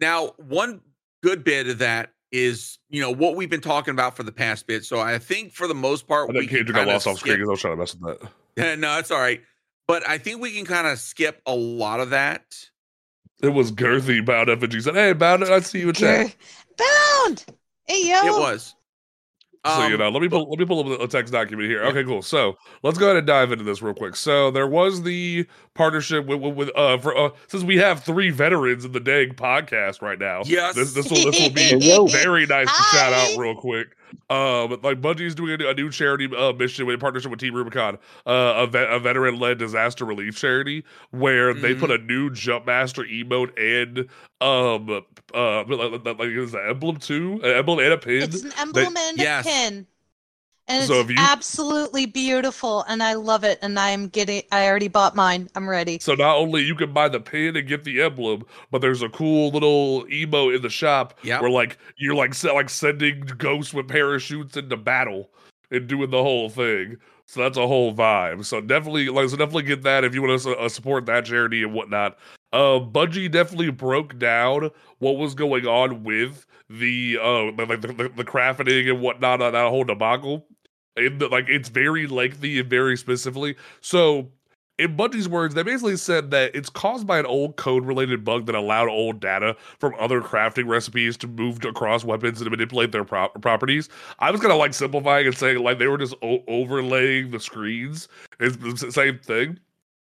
Now, one good bit of that is, what we've been talking about for the past bit. So I think for the most part, we can kind of skip. I was trying to mess with that. Yeah, no, it's all right. But I think we can kind of skip a lot of that. It was girthy. Bound FG said, "Hey, Bound, I see you in chat." Bound, hey yo. It was. Let me pull up a text document here. Okay, cool. So let's go ahead and dive into this real quick. So there was the partnership with since we have three veterans in the dang podcast right now. Yes, this will be very nice to shout out real quick. Like Bungie's doing a new charity mission in partnership with Team Rubicon, a veteran-led disaster relief charity, where they put a new Jumpmaster emote and is an emblem too, an emblem and a pin. It's an emblem and a pin, and it's absolutely beautiful, and I love it. And I already bought mine. I'm ready. So not only you can buy the pin and get the emblem, but there's a cool little emote in the shop where you're like sending ghosts with parachutes into battle and doing the whole thing. So that's a whole vibe. So definitely get that if you want to support that charity and whatnot. Bungie definitely broke down what was going on with the crafting and whatnot on that whole debacle. It's very lengthy and very specifically. So In Bungie's words, they basically said that it's caused by an old code-related bug that allowed old data from other crafting recipes to move across weapons and to manipulate their properties. I was kind of like simplifying and saying like they were just overlaying the screens. It's the same thing.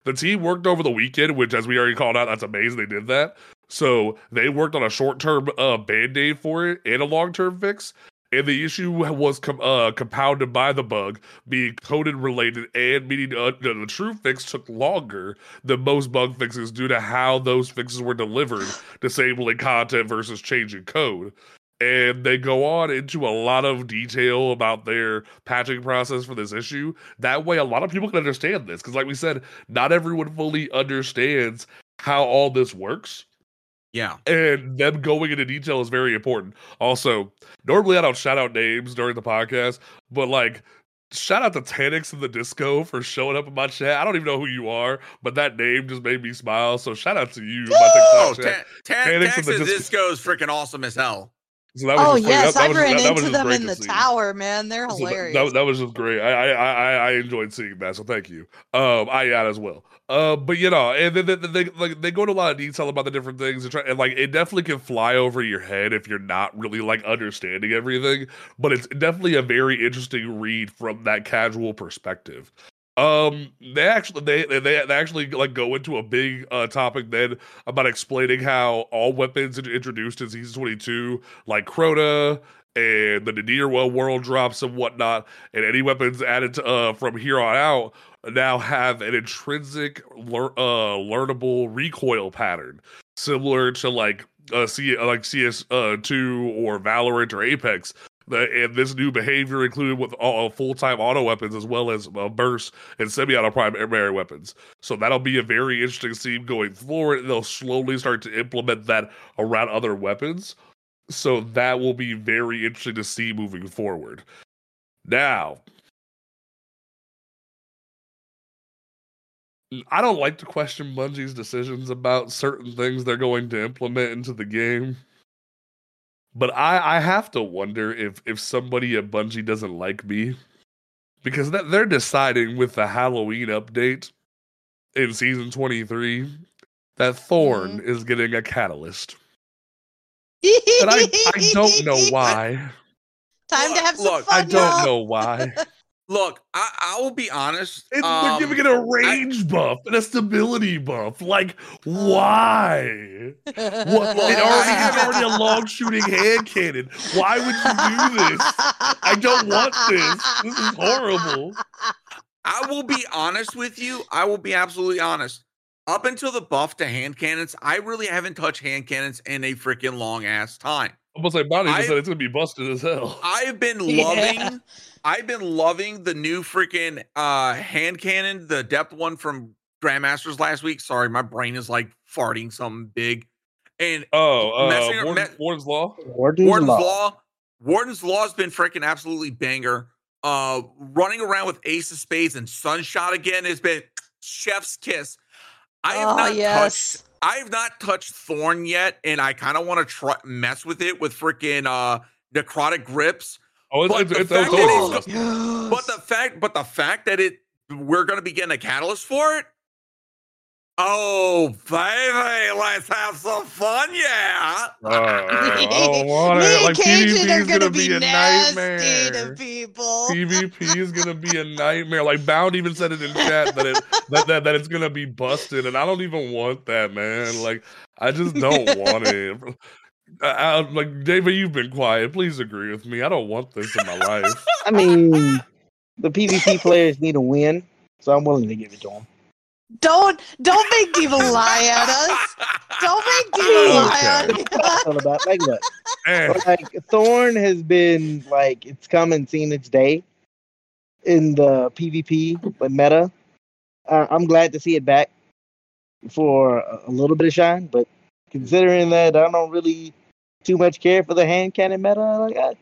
The team worked over the weekend, which, as we already called out, that's amazing they did that. So they worked on a short-term band-aid for it and a long-term fix. And the issue was compounded by the bug being coded-related and meaning the true fix took longer than most bug fixes due to how those fixes were delivered, disabling content versus changing code. And they go on into a lot of detail about their patching process for this issue. That way, a lot of people can understand this. Because like we said, not everyone fully understands how all this works. Yeah. And them going into detail is very important. Also, normally I don't shout out names during the podcast, but like, shout out to Tanix in the Disco for showing up in my chat. I don't even know who you are, but that name just made me smile. So shout out to you. Oh, Tanix in the Disco is freaking awesome as hell. So that was yes, I ran into them in the tower, man. They're hilarious. So that was just great. I enjoyed seeing that, so thank you. I got as well. But you know, and then they go into a lot of detail about the different things and, like it definitely can fly over your head if you're not really like understanding everything. But it's definitely a very interesting read from that casual perspective. They actually like go into a big topic then about explaining how all weapons introduced in season 22, like Crota and the Nadir world drops and whatnot, and any weapons added to, from here on out now have an intrinsic learnable recoil pattern similar to like CS2 or Valorant or Apex. And this new behavior included with all full-time auto weapons as well as burst and semi-auto primary weapons. So that'll be a very interesting scene going forward. They'll slowly start to implement that around other weapons. So that will be very interesting to see moving forward. Now, I don't like to question Bungie's decisions about certain things they're going to implement into the game. But I have to wonder if somebody at Bungie doesn't like me. Because they're deciding with the Halloween update in Season 23 that Thorn is getting a catalyst. And I don't know why. Time to have some fun. I don't know why. Look, I will be honest. They're giving it a range buff and a stability buff. Like, why? What? It already a long-shooting hand cannon. Why would you do this? I don't want this. This is horrible. I will be honest with you. I will be absolutely honest. Up until the buff to hand cannons, I really haven't touched hand cannons in a freaking long-ass time. I'm going to say, Bonnie just said it's going to be busted as hell. I've been loving the new freaking hand cannon, the depth one from Grandmasters last week. Sorry, my brain is like farting something big. And Warden's Law. Warden's Law has been freaking absolutely banger. Running around with Ace of Spades and Sunshot again has been chef's kiss. I have not touched Thorn yet, and I kind of want to mess with it with freaking necrotic grips. Oh, but the fact that we're going to be getting a catalyst for it. Oh, baby, let's have some fun, yeah. PvP is going to be a nightmare to people. PvP is going to be a nightmare. Like Bound even said it in chat that it's going to be busted, and I don't even want that, man. Like I just don't want it. I'm like, David, you've been quiet. Please agree with me. I don't want this in my life. I mean, the PvP players need a win, so I'm willing to give it to them. Don't make Diva lie at us. Don't make Diva lie on us. Like Thorn has been like it's come and seen its day in the PvP meta. I'm glad to see it back for a little bit of shine, but considering that I don't really too much care for the hand cannon meta, like I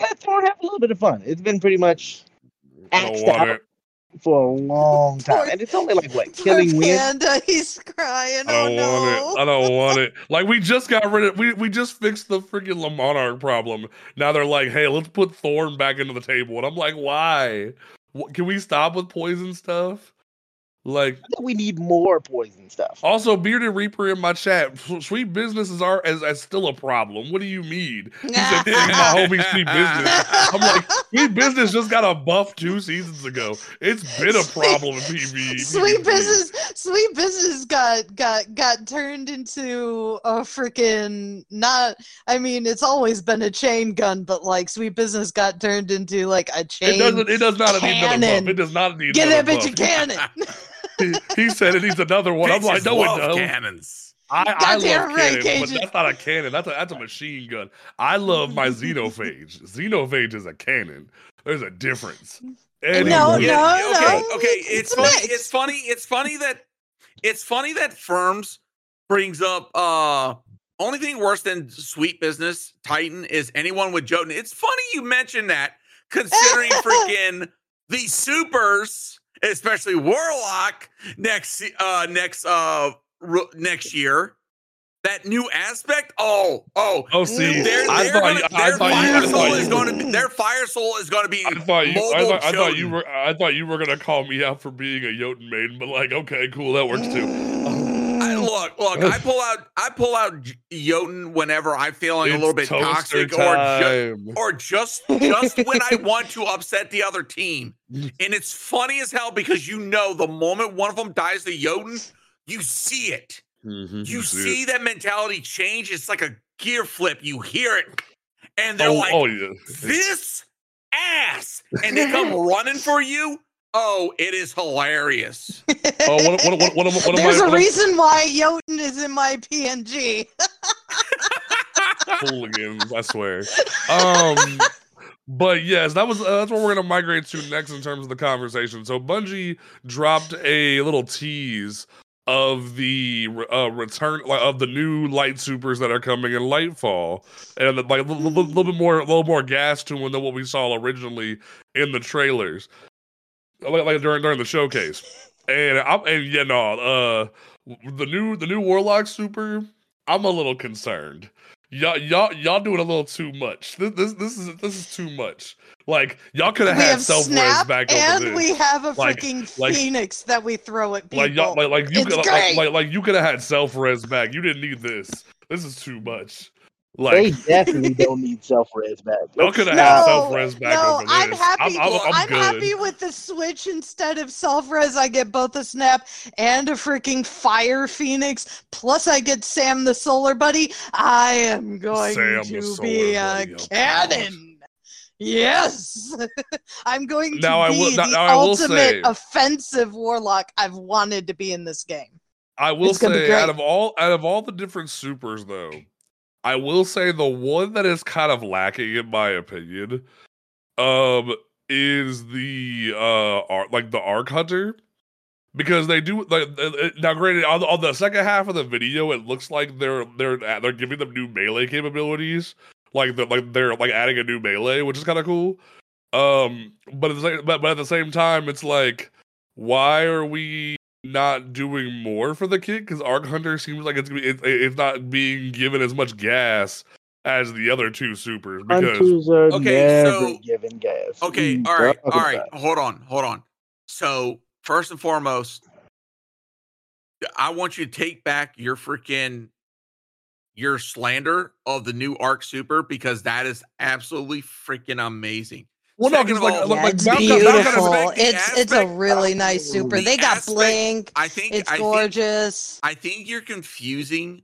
let Thorn have a little bit of fun. It's been pretty much axed out for a long time. And it's only like what killing wind. Panda, he's crying. I don't want it. Like we just got rid of we just fixed the freaking Lamonarch problem. Now they're like, hey, let's put Thorn back into the table. And I'm like, why? Can we stop with poison stuff? Like, I think we need more poison stuff. Also, Bearded Reaper in my chat. Sweet businesses are as still a problem. What do you mean? He said, "This is my homie Sweet Business." I'm like, Sweet Business just got a buff 2 seasons ago. It's been a problem in PvE. Sweet Business got turned into a freaking not. I mean, it's always been a chain gun, but like Sweet Business got turned into like a chain. It does not need another buff. It does not need. Get that bitch a cannon. He said it needs another one. I'm like, no, it doesn't. Cannons. I love cannons, but that's not a cannon. That's a machine gun. I love my Xenophage. Xenophage is a cannon. There's a difference. Anyway. No. Okay. It's funny that Firms brings up. Only thing worse than Sweet Business Titan is anyone with Jotunn. It's funny you mentioned that, considering freaking the supers. Especially Warlock next year. That new aspect. Oh. See, their fire soul is going to be. I thought you were going to call me out for being a Jotun maiden, but like, okay, cool, that works too. Look. I pull out Jotun whenever I'm feeling a little bit toxic, or just when I want to upset the other team. And it's funny as hell because you know the moment one of them dies to Jotun, you see it. Mm-hmm, you see that mentality change. It's like a gear flip. You hear it, and they're "This ass," and they come running for you. Oh, it is hilarious. What There's a reason why Jotun is in my PNG. Hooligans, I swear. But yes, that's what we're going to migrate to next in terms of the conversation. So Bungie dropped a little tease of the return of the new light supers that are coming in Lightfall, and like a little more gas to them than what we saw originally in the trailers. Like during the showcase, the new Warlock super, I'm a little concerned. Y'all doing a little too much. This is too much. Like, y'all could have had self-res back over this. And we have a freaking phoenix that we throw at people. You could have had self-res back. You didn't need this. This is too much. Like, they definitely don't need self-res back. Y'all could have had self-res back over this. I'm happy with the Switch. Instead of self-res, I get both a snap and a freaking fire phoenix. Plus, I get Sam the Solar Buddy. I am going to be a cannon. Yes! I'm going to be the ultimate offensive Warlock I've wanted to be in this game. I will say, out of all the different supers, though, I will say the one that is kind of lacking, in my opinion, is the the Arc Hunter, because they do now. Granted, on the second half of the video, it looks like they're giving them new melee capabilities, they're adding a new melee, which is kind of cool. But at the same time, it's like, why are we not doing more for the kid? Because Arc Hunter seems like it's not being given as much gas as the other two supers. Because Hunters are never given gas. Okay, all right. Hold on. So first and foremost, I want you to take back your freaking slander of the new Arc Super, because that is absolutely freaking amazing. Well, no, because beautiful. It's a really nice super. They got blink. I think it's gorgeous. I think you're confusing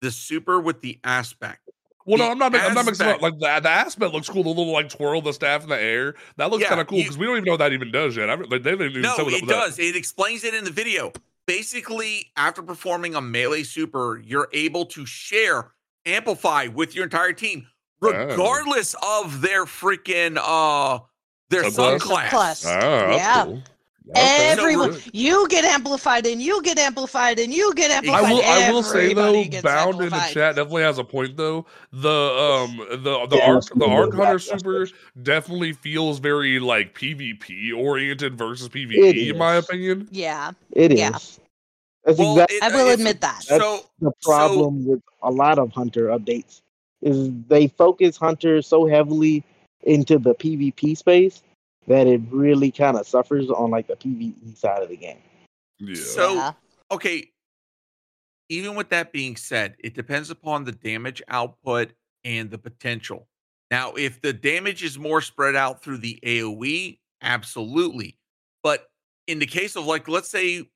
the super with the aspect. Well, no, I'm not mixing up. Like the aspect looks cool. The little twirl the staff in the air. That looks kind of cool, because we don't even know what that even does yet. It does. It explains it in the video. Basically, after performing a melee super, you're able to share, amplify with your entire team, regardless of their freaking their subclass. Yeah. Cool. Everyone, you get amplified, and you get amplified, and you get amplified. I will say though, Bound amplified in the chat definitely has a point though. The Arc Hunter super definitely feels very like PvP oriented versus PvE in my opinion. Yeah, it is. Yeah. I will admit that. So the problem with a lot of Hunter updates is they focus Hunter so heavily into the PvP space that it really kind of suffers on like the PvE side of the game. Yeah. So, okay. Even with that being said, it depends upon the damage output and the potential. Now, if the damage is more spread out through the AoE, absolutely. But in the case of, like, let's say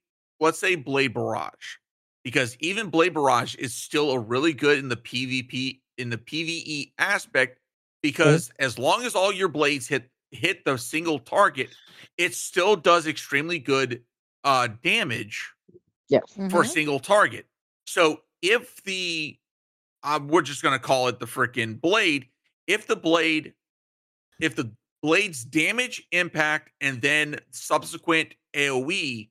Blade Barrage, because even Blade Barrage is still a really good in the PvP, in the PvE aspect, because as long as all your blades hit the single target, it still does extremely good damage for single target. So if the, we're just going to call it the freaking blade, if the blade's damage impact and then subsequent AoE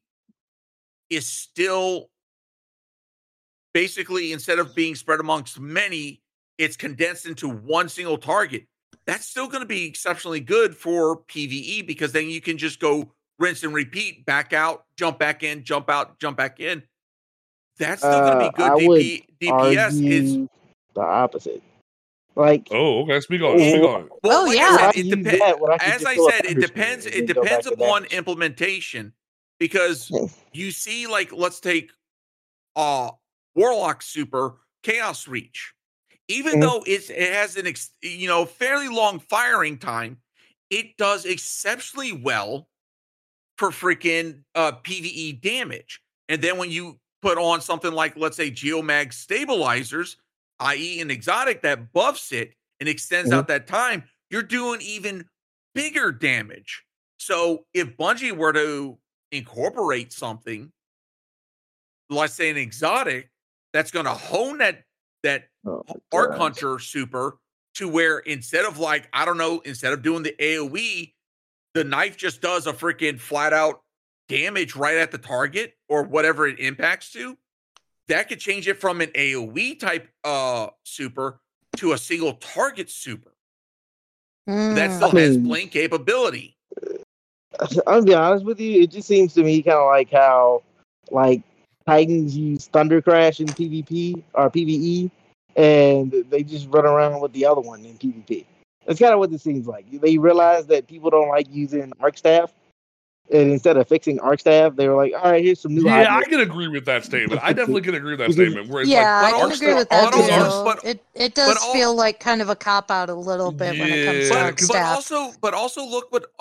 is still basically, instead of being spread amongst many, it's condensed into one single target, that's still going to be exceptionally good for PvE, because then you can just go rinse and repeat, back out, jump back in, jump out, jump back in. That's still going to be good. DPS is the opposite. Like, oh, okay, speak on. Well, yeah, it depends. As I said, it depends. It depends upon implementation, because you see, like, let's take Warlock Super Chaos Reach. Even though it has an fairly long firing time, it does exceptionally well for freaking PvE damage. And then when you put on something like, let's say, Geomag Stabilizers, i.e. an exotic that buffs it and extends out that time, you're doing even bigger damage. So if Bungie were to incorporate something, let's say an exotic, that's going to hone that Arc Hunter Super to where instead of doing the AoE, the knife just does a freaking flat out damage right at the target or whatever it impacts to. That could change it from an AoE type super to a single target super. That still has blink capability. I'll be honest with you, it just seems to me kind of like how, like, Titans use Thunder Crash in PvP or PvE, and they just run around with the other one in PvP. That's kind of what this seems like. They realize that people don't like using Arc Staff, and instead of fixing Arc Staff, they were like, all right, here's some new ideas. I can agree with that statement. I definitely can agree with that statement. Where it's it does feel like kind of a cop-out a little bit when it comes to Arc Staff. But also look what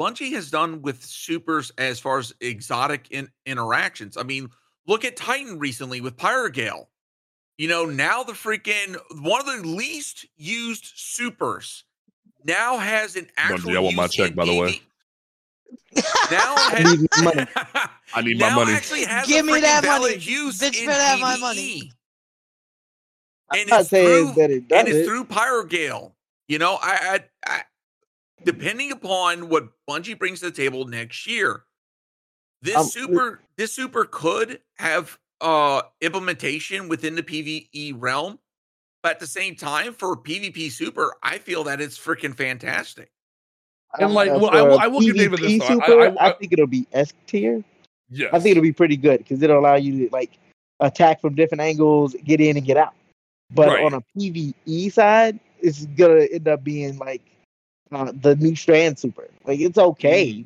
Bungie has done with supers as far as exotic interactions. I mean, look at Titan recently with Pyrogale. You know, now the freaking one of the least used supers now has an actual. I want my check, by the way. Now I need my money. Give me that money. Bitch, better have my money. And it's through Pyrogale. You know, I depending upon what Bungie brings to the table next year, this super could have implementation within the PvE realm, but at the same time, for PvP super, I feel that it's freaking fantastic. And like, I will give David this thought. I think it'll be S tier. Yeah, I think it'll be pretty good because it'll allow you to, like, attack from different angles, get in and get out. But on a PvE side, it's gonna end up being like the new Strand Super. Like, it's okay.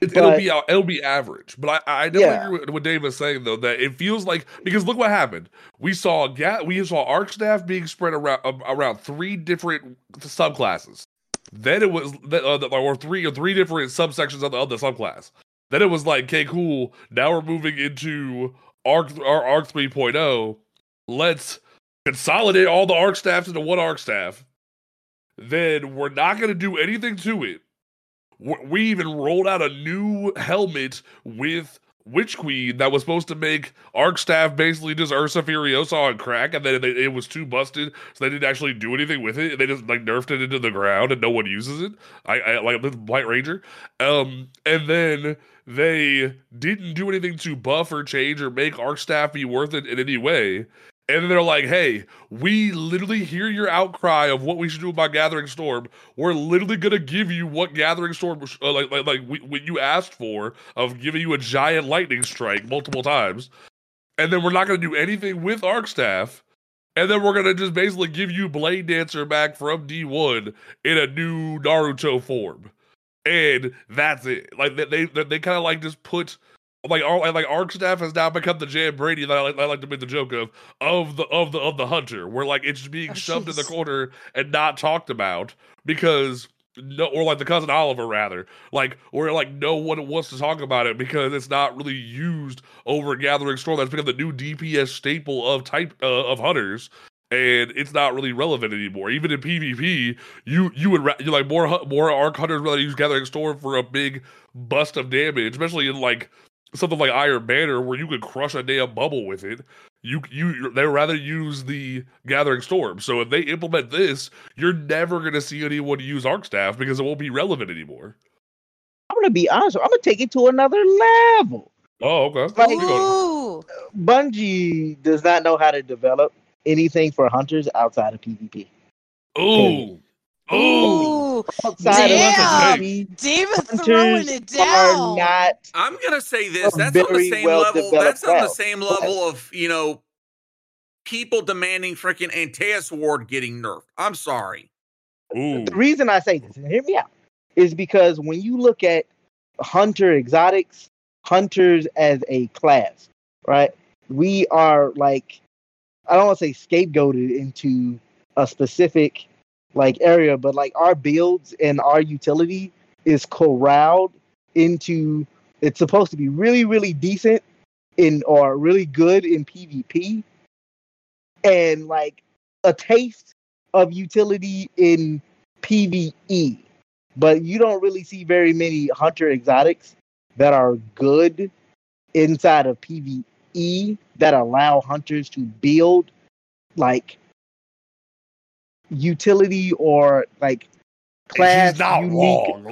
It'll be average. But I definitely agree with what Dave is saying, though, that it feels like, because look what happened. We saw Arc Staff being spread around three different subclasses. Then it was three different subsections of the subclass. Then it was like, okay, cool. Now we're moving into Arc 3.0. Let's consolidate all the Arc Staffs into one Arc Staff. Then we're not going to do anything to it. We even rolled out a new helmet with Witch Queen that was supposed to make Arc Staff basically just Ursa Furiosa on crack, and then it was too busted, so they didn't actually do anything with it. They just, like, nerfed it into the ground, and no one uses it. I like the White Ranger. And then they didn't do anything to buff or change or make Arc Staff be worth it in any way. And then they're like, hey, we literally hear your outcry of what we should do about Gathering Storm. We're literally going to give you what Gathering Storm, what you asked for, of giving you a giant lightning strike multiple times. And then we're not going to do anything with Arc Staff. And then we're going to just basically give you Blade Dancer back from D1 in a new Naruto form. And that's it. Like, they kind of, like, just put Like Arc Staff has now become the Jan Brady that I like to make the joke of the hunter, where like it's just being shoved in the corner and not talked about because or like the Cousin Oliver rather, like where like no one wants to talk about it because it's not really used over Gathering Storm. That's become the new DPS staple of hunters, and it's not really relevant anymore. Even in PvP, you like more Arc hunters rather use Gathering Storm for a big bust of damage, especially in like something like Iron Banner, where you could crush a damn bubble with it. They rather use the Gathering Storm. So if they implement this, you're never going to see anyone use Arc Staff because it won't be relevant anymore. I'm going to be honest. I'm going to take it to another level. Oh, okay. Bungie does not know how to develop anything for hunters outside of PvP. Ooh. Ooh. Ooh. Damn. David throwing it down. I'm going to say this. That's on the same level. That's on the same level of, you know, people demanding freaking Antaeus Ward getting nerfed. I'm sorry. Ooh. The reason I say this, and hear me out, is because when you look at hunter exotics, hunters as a class, right? We are like, I don't want to say scapegoated into a specific like area, but like our builds and our utility is corralled into, it's supposed to be really, really decent in or really good in PvP, and like a taste of utility in PvE. But you don't really see very many hunter exotics that are good inside of PvE that allow hunters to build like utility or like class. He's not wrong.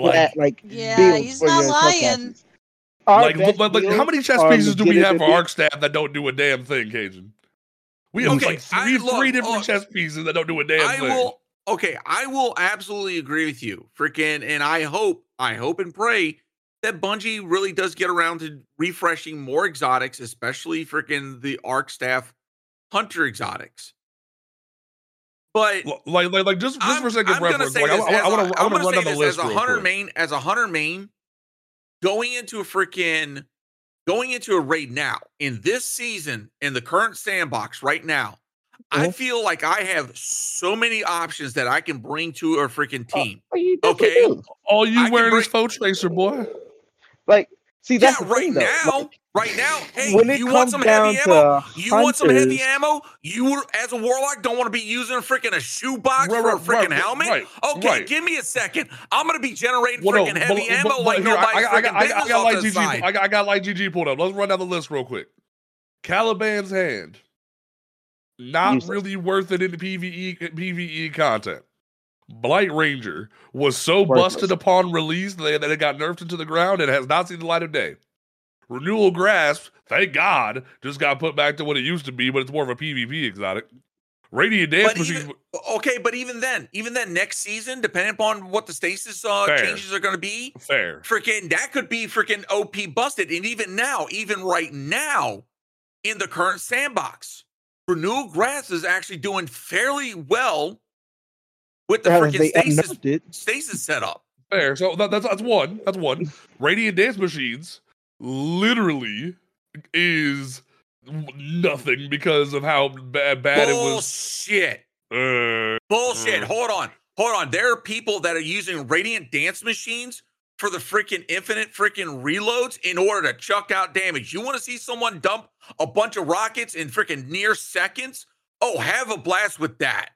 He's not lying. Like how many chess pieces do we have for Arc Staff that don't do a damn thing, Cajun? We have three different chess pieces that don't do a damn thing. I will absolutely agree with you, freaking. And I hope and pray that Bungie really does get around to refreshing more exotics, especially freaking the Arc Staff hunter exotics. But like just for a second reference, like, I want to run down the list as a hunter main, going into a raid now in this season in the current sandbox right now. Mm-hmm. I feel like I have so many options that I can bring to a freaking team. All you wearing is Foe Tracer, boy. Like, see, that's now. Like, right now, hey, you want some heavy ammo? You, as a warlock, don't want to be using freaking a shoebox or a freaking helmet? Give me a second. I'm going to be generating freaking heavy ammo like nobody's freaking business on this side. I got like GG pulled up. Let's run down the list real quick. Caliban's Hand. Not really worth it in the PvE content. Blight Ranger was so busted upon release that it got nerfed into the ground and has not seen the light of day. Renewal Grasp, thank God, just got put back to what it used to be, but it's more of a PvP exotic. Radiant Dance Machine. But even then, next season, depending upon what the stasis changes are going to be, freaking that could be freaking OP busted. And even right now, in the current sandbox, Renewal Grasp is actually doing fairly well with the freaking stasis setup. Fair. So that's one. That's one. Radiant Dance Machines literally is nothing because of how bad it was. Bullshit. Hold on. There are people that are using Radiant Dance Machines for the freaking infinite freaking reloads in order to chuck out damage. You want to see someone dump a bunch of rockets in freaking near seconds? Oh, have a blast with that.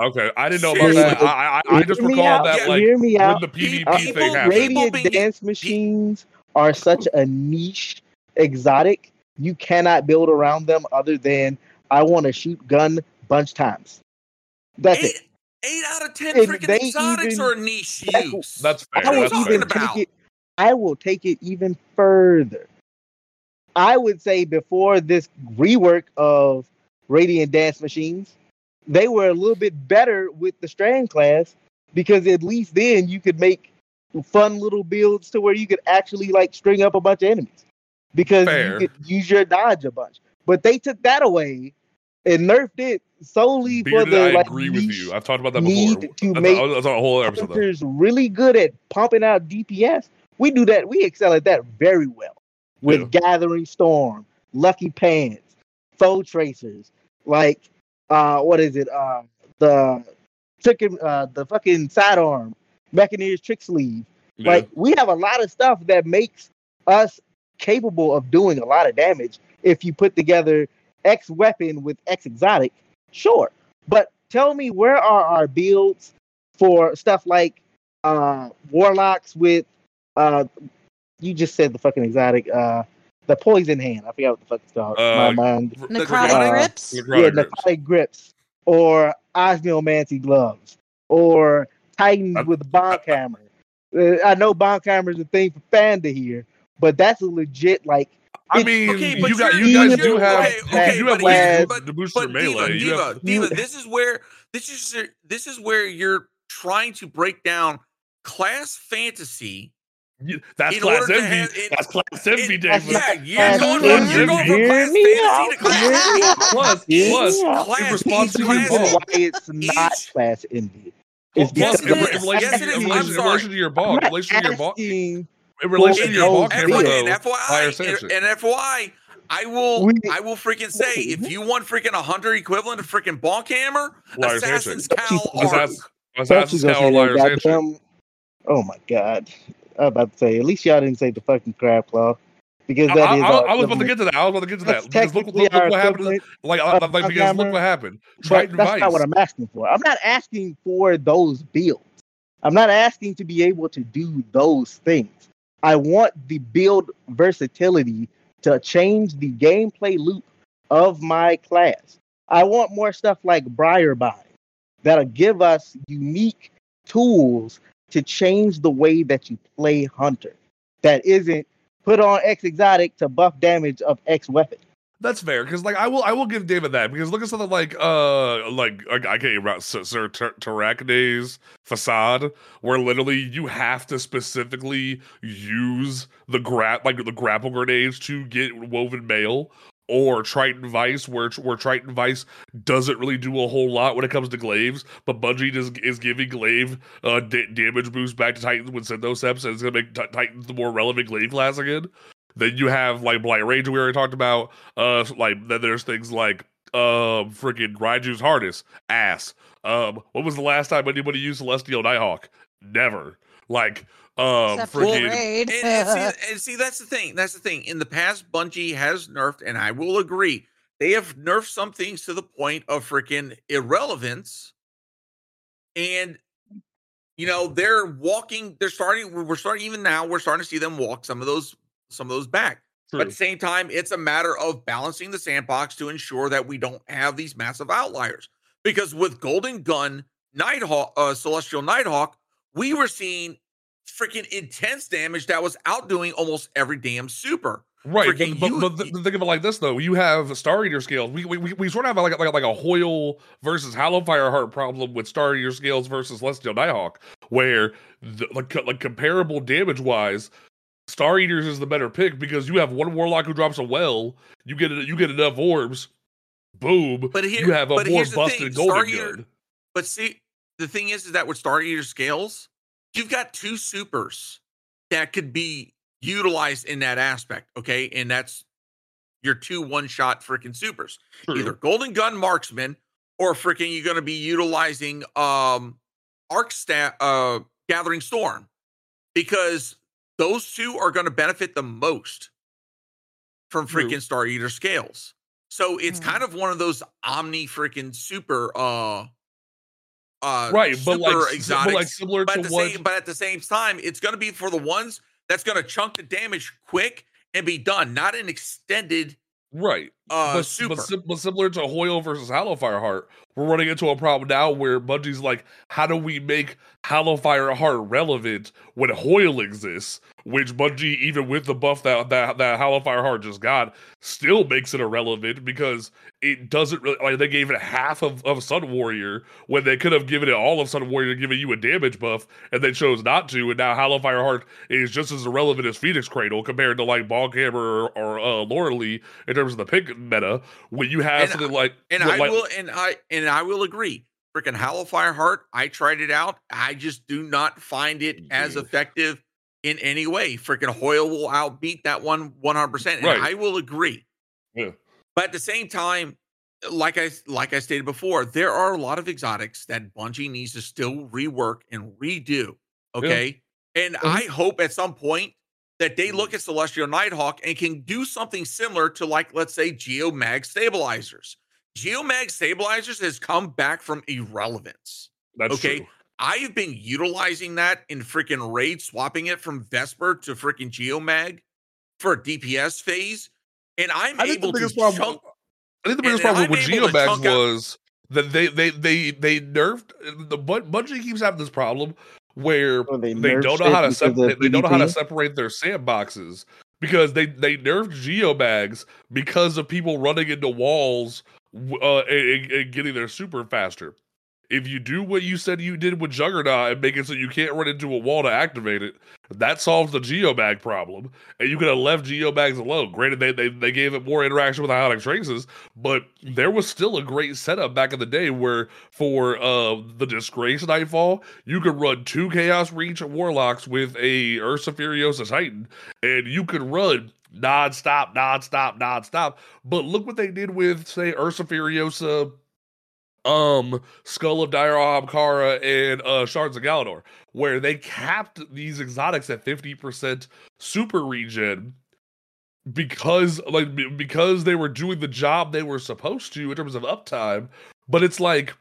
Okay, I didn't know about that. I just recall that when the PvP thing happened. Radiant Dance Machines are such a niche exotic. You cannot build around them other than I want to shoot gun bunch times. That's it. 8 out of 10 freaking exotics are niche use. That's fair. I will take it even further. I would say before this rework of Radiant Dance Machines, they were a little bit better with the Strand class because at least then you could make fun little builds to where you could actually like string up a bunch of enemies because you could use your dodge a bunch. But they took that away and nerfed it solely for the I agree with you. I've talked about that before. That's a whole episode. Hunters really good at pumping out DPS. We do that. We excel at that very well. with Gathering Storm, Lucky Pants, Foe Tracers, like what is it? The fucking sidearm, Mechanier's Trick Sleeve. Yeah. Like we have a lot of stuff that makes us capable of doing a lot of damage if you put together X weapon with X exotic. Sure, but tell me where are our builds for stuff like warlocks with you just said the fucking exotic the poison hand. I forgot what the fuck it's called. Necrotic grips. Necrotic grips, or Osneomancy gloves, or Titans with bomb hammer. I know bomb hammer is a thing for Panda here, but that's a legit like. I mean, okay, but you guys do have the booster melee. Diva, this is where you're trying to break down class fantasy. That's class envy. That's class envy, David. Yeah, you're going from class fantasy to class envy. Plus, responsibility. Why it's not class envy? Yes, it is. I'm sorry. In relation to your boss. In relation to your boss, FYI, I will freaking say if you want freaking 100 equivalent of freaking bonk hammer, Assassin's Cowl Arc. Assassin's Cowl Liar's Handshake. Oh my god! I was about to say at least y'all didn't say the fucking crab claw because that is. I was about to get to that. Because look what happened. Because look what happened. That's not what I'm asking for. I'm not asking for those builds. I'm not asking to be able to do those things. I want the build versatility to change the gameplay loop of my class. I want more stuff like Briar Bind that'll give us unique tools to change the way that you play Hunter. That isn't put on X exotic to buff damage of X weapon. That's fair, because like I will give David that, because look at something like I can't remember Sir Tarachne's Facade, where literally you have to specifically use the grapple grenades to get woven mail, or Triton Vice, where Triton Vice doesn't really do a whole lot when it comes to glaives, but Bungie is giving glaive damage boost back to Titans with Syndoseps, and it's gonna make Titans the more relevant glaive class again. Then you have like Blight Ranger we already talked about. Then there's things like freaking Raiju's harness, ass. When was the last time anybody used Celestial Nighthawk? Never. Like freaking raid. and see that's the thing. In the past, Bungie has nerfed, and I will agree, they have nerfed some things to the point of freaking irrelevance. And you know, we're starting to see them walk some of those back. True. But at the same time, it's a matter of balancing the sandbox to ensure that we don't have these massive outliers. Because with Golden Gun, Nighthawk, Celestial Nighthawk, we were seeing freaking intense damage that was outdoing almost every damn super. Right, but think of it like this though: you have Star Eater scales. We sort of have like a Hoyle versus Hollow Fireheart problem with Star Eater scales versus Celestial Nighthawk, where the comparable damage wise, Star Eaters is the better pick because you have one warlock who drops a well, you get enough orbs, boom. But here, you have a more busted Golden Gun. But see, the thing is that with Star Eater scales, you've got two supers that could be utilized in that aspect, okay? And that's your 2 1-shot freaking supers. True. Either Golden Gun Marksman or freaking you're going to be utilizing Arc Staff, Gathering Storm, because those two are going to benefit the most from freaking Star Eater scales. So it's kind of one of those omni freaking super super exotics. But at the same time, it's going to be for the ones that's going to chunk the damage quick and be done, not an extended super. But similar to Hoyle versus Hollow Fireheart, we're running into a problem now where Bungie's like, how do we make Hollow Fireheart relevant when Hoyle exists? Which Bungie, even with the buff that Hollow Fireheart just got, still makes it irrelevant because it doesn't really, like, they gave it half of Sun Warrior when they could have given it all of Sun Warrior, giving you a damage buff, and they chose not to, and now Hollow Fireheart is just as irrelevant as Phoenix Cradle compared to like Ballhammer or Laura Lee in terms of the pick meta. When you have I will agree. Freaking Hollow Fireheart, I tried it out. I just do not find it as effective in any way. Freaking Hoyle will outbeat that one 100%. And right. I will agree. Yeah. But at the same time, like I stated before, there are a lot of exotics that Bungie needs to still rework and redo. Okay. Yeah. And I hope at some point that they look at Celestial Nighthawk and can do something similar to, like, let's say, Geomag Stabilizers. Geomag Stabilizers has come back from irrelevance. That's okay. True. I've been utilizing that in freaking Raid, swapping it from Vesper to freaking Geomag for a DPS phase. And I'm able to chunk. I think the biggest problem with Geomags was that they nerfed the Bungie keeps having this problem where they don't know how to separate their sandboxes, because they nerfed Geomags because of people running into walls and getting their super faster. If you do what you said you did with Juggernaut and make it so you can't run into a wall to activate it, that solves the Geomag problem, and you could have left Geomags alone. Granted, they gave it more interaction with Ionic Traces, but there was still a great setup back in the day where for the Disgrace Nightfall, you could run two Chaos Reach Warlocks with a Ursa Furiosa Titan, and you could run non-stop, non-stop, non-stop. But look what they did with, say, Ursa Furiosa, Skull of Dire Kara, and Shards of Galador, where they capped these exotics at 50% super regen because they were doing the job they were supposed to in terms of uptime. But it's like,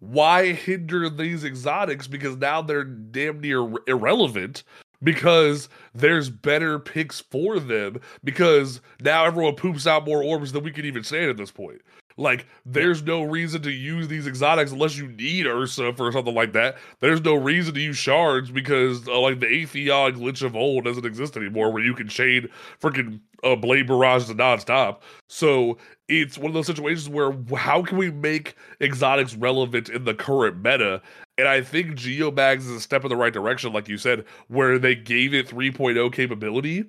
why hinder these exotics? Because now they're damn near irrelevant, because there's better picks for them, because now everyone poops out more orbs than we can even stand at this point. Like, there's no reason to use these exotics unless you need Ursa for something like that. There's no reason to use shards because, like, the Atheon glitch of old doesn't exist anymore, where you can chain freaking Blade Barrage to nonstop. So it's one of those situations where, how can we make exotics relevant in the current meta? And I think Geomags is a step in the right direction, like you said, where they gave it 3.0 capability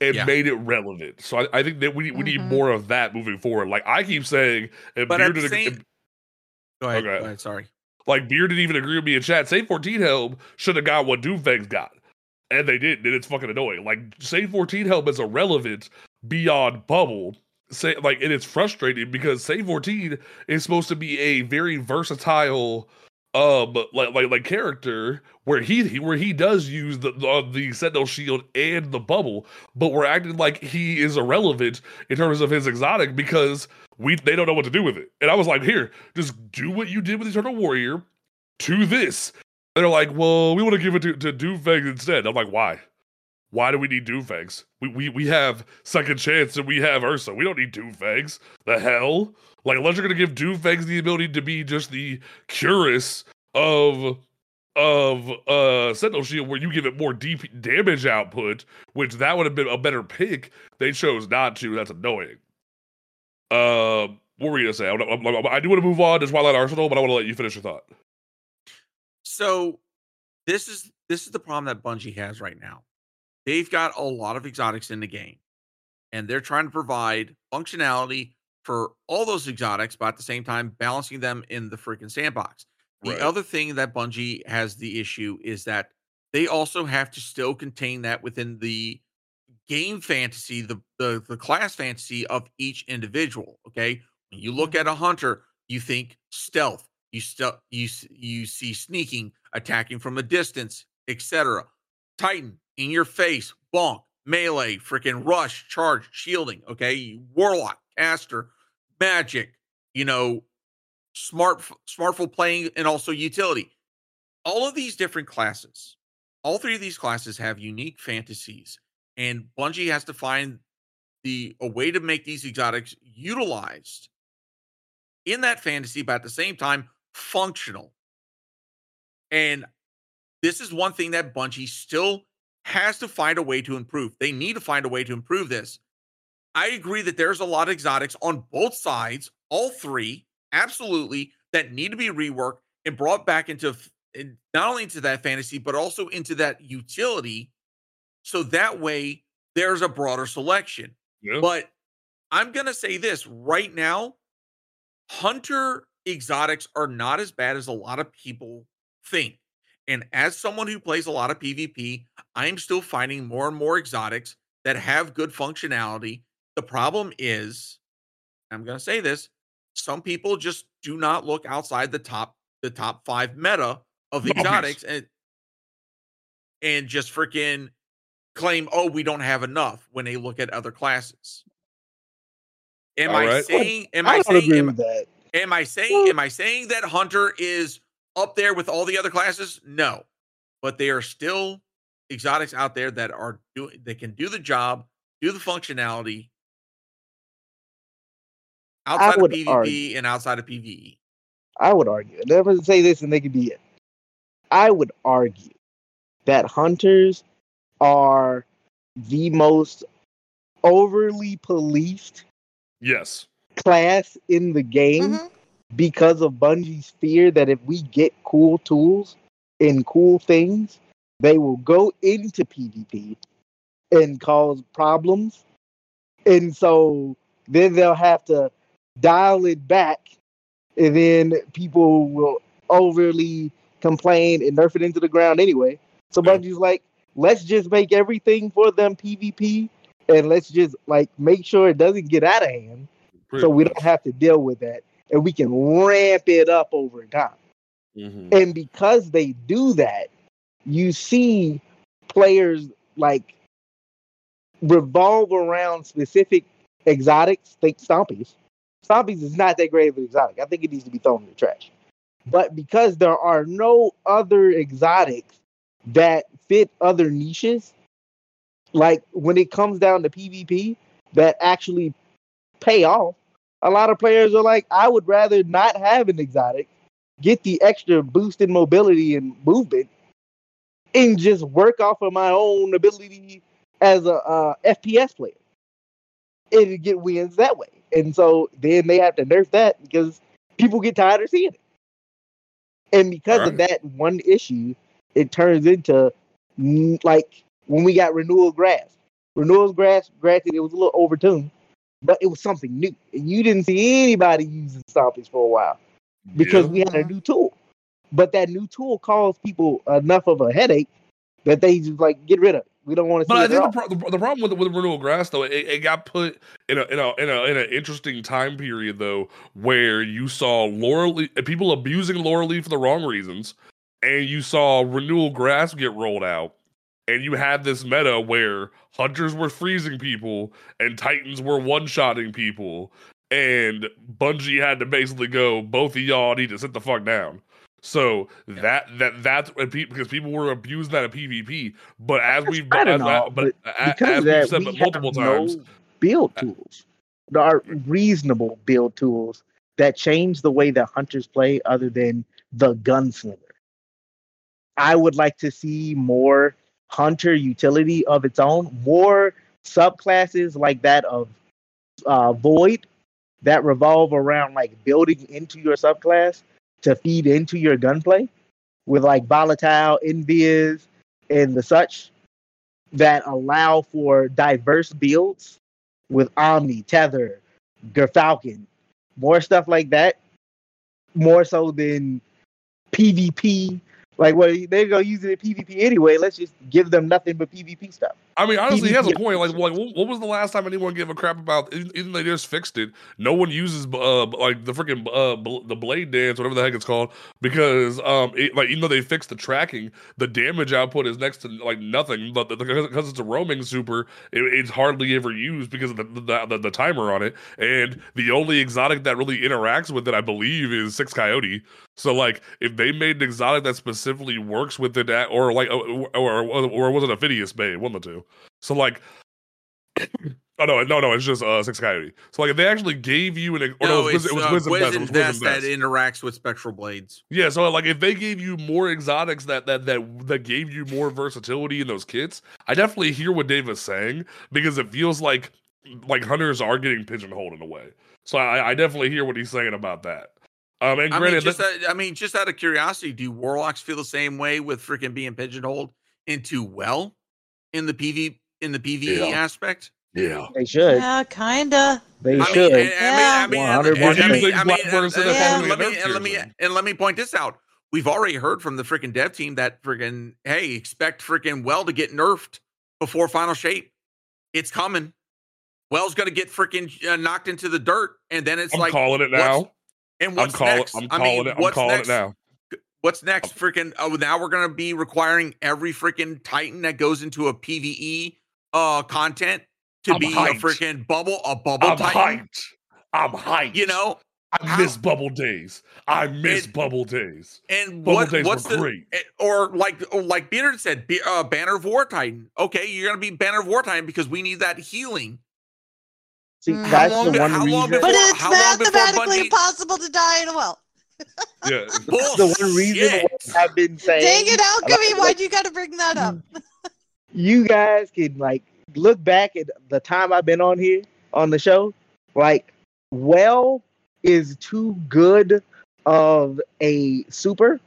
and made it relevant. So I think that we need more of that moving forward. Like, I keep saying, and but Beard didn't go ahead, sorry. Like, Beard didn't even agree with me in chat. Saint-14 Helm should have got what Doomfang's got, and they didn't, and it's fucking annoying. Like, Saint-14 Helm is irrelevant beyond bubble. And it's frustrating because Saint-14 is supposed to be a very versatile like character where he does use the Sentinel Shield and the bubble, but we're acting like he is irrelevant in terms of his exotic because they don't know what to do with it. And I was like, here, just do what you did with Eternal Warrior to this. And they're like, well, we want to give it to Doomfang instead. I'm like, why? Why do we need Doomfangs? We have Second Chance and we have Ursa. We don't need Doomfangs. The hell? Like, unless you're going to give Doomfangs the ability to be just the Curus of Sentinel Shield, where you give it more deep damage output, which that would have been a better pick. They chose not to. That's annoying. What were you going to say? I do want to move on to Twilight Arsenal, but I want to let you finish your thought. So this is the problem that Bungie has right now. They've got a lot of exotics in the game, and they're trying to provide functionality for all those exotics, but at the same time, balancing them in the freaking sandbox. Right. The other thing that Bungie has the issue is that they also have to still contain that within the game fantasy, the class fantasy of each individual. Okay. When you look at a hunter, you think stealth, you see sneaking, attacking from a distance, etc. Titan, in your face, bonk, melee, freaking rush, charge, shielding, okay? Warlock, caster, magic, smartful playing, and also utility. All of these different classes, all three of these classes have unique fantasies, and Bungie has to find a way to make these exotics utilized in that fantasy, but at the same time, functional. And this is one thing that Bungie still has to find a way to improve. They need to find a way to improve this. I agree that there's a lot of exotics on both sides, all three, absolutely, that need to be reworked and brought back into not only into that fantasy, but also into that utility. So that way there's a broader selection. Yeah. But I'm going to say this right now, hunter exotics are not as bad as a lot of people think. And as someone who plays a lot of PvP, I'm still finding more and more exotics that have good functionality. The problem is, I'm going to say this, some people just do not look outside the top five meta of exotics and just freaking claim, oh, we don't have enough when they look at other classes. Am I saying that Hunter is up there with all the other classes? No, but there are still exotics out there that are doing, they can do the job, do the functionality outside of PvP and outside of PvE. I would argue, and everyone say this and they could be it. I would argue that hunters are the most overly policed class in the game because of Bungie's fear that if we get cool tools and cool things, they will go into PvP and cause problems. And so then they'll have to dial it back, and then people will overly complain and nerf it into the ground anyway. So Bungie's like, let's just make everything for them PvP, and let's just like make sure it doesn't get out of hand, so we don't have to deal with that, and we can ramp it up over time. And because they do that, you see players like revolve around specific exotics. Think Stompies. Stompies is not that great of an exotic. I think it needs to be thrown in the trash. But because there are no other exotics that fit other niches, like when it comes down to PvP, that actually pay off, a lot of players are like, I would rather not have an exotic, get the extra boost in mobility and movement, and just work off of my own ability as a FPS player and get wins that way. And so then they have to nerf that because people get tired of seeing it. And because of that one issue, it turns into, like, when we got Renewal Grasp. Renewal Grasp, granted, it was a little overtuned, but it was something new. And you didn't see anybody using Stompies for a while because we had a new tool. But that new tool caused people enough of a headache that they just, like, get rid of it. We don't want to. But I think the problem with Renewal Grasp, though, it got put in an interesting time period, though, where you saw people abusing Laurel Lee for the wrong reasons, and you saw Renewal Grasp get rolled out, and you had this meta where hunters were freezing people and titans were one-shotting people, and Bungie had to basically go, both of y'all need to sit the fuck down. So that's because people were abusing that at PvP. But as we've said multiple times, build tools. There are reasonable build tools that change the way that hunters play, other than the gunslinger. I would like to see more hunter utility of its own, more subclasses like that of Void that revolve around like building into your subclass to feed into your gunplay with like Volatile, Envious, and the such, that allow for diverse builds with Omni, Tether, Gerfalcon, more stuff like that, more so than PvP. Like, well, they're going to use it in PvP anyway. Let's just give them nothing but PvP stuff. I mean, honestly, he has a point. Like, what was the last time anyone gave a crap about, even though they just fixed it, no one uses, like, the freaking the blade dance, whatever the heck it's called, because, like, even though they fixed the tracking, the damage output is next to, like, nothing. But because it's a roaming super, it's hardly ever used because of the timer on it. And the only exotic that really interacts with it, I believe, is Six Coyote. So, like, if they made an exotic that specifically works with it, or, like, or was it a Phidias Bay? One of the two. So like, it's just Six Coyote. So like, if they actually gave you it was Wisdom Vest that interacts with Spectral Blades. Yeah, so like, if they gave you more exotics that gave you more versatility in those kits, I definitely hear what Dave is saying, because it feels like hunters are getting pigeonholed in a way. So I definitely hear what he's saying about that. And granted, just out of curiosity, do Warlocks feel the same way with freaking being pigeonholed into in the PvE aspect? Yeah. They should. Yeah, kinda. They should. I mean, let me point this out. We've already heard from the freaking dev team that freaking, hey, expect freaking Well to get nerfed before Final Shape. It's coming. Well's going to get freaking knocked into the dirt. And then it's I'm like, calling it now. And what's next? I'm calling it. I'm calling it now. What's next? Freaking, oh, now we're going to be requiring every freaking Titan that goes into a PvE content to be a freaking bubble, a bubble Titan. I'm hyped. You know? I miss bubble days. Bubble days. And bubble days were great. Or like Beater said, Banner of War Titan. Okay, you're going to be Banner of War Titan because we need that healing. See, that's the one reason. But it's mathematically impossible to die in a well. Yeah, the one reason I've been saying. Dang it, Alchemy! Why'd you got to bring that up? You guys can like look back at the time I've been on here on the show. Like, well, is too good of a super.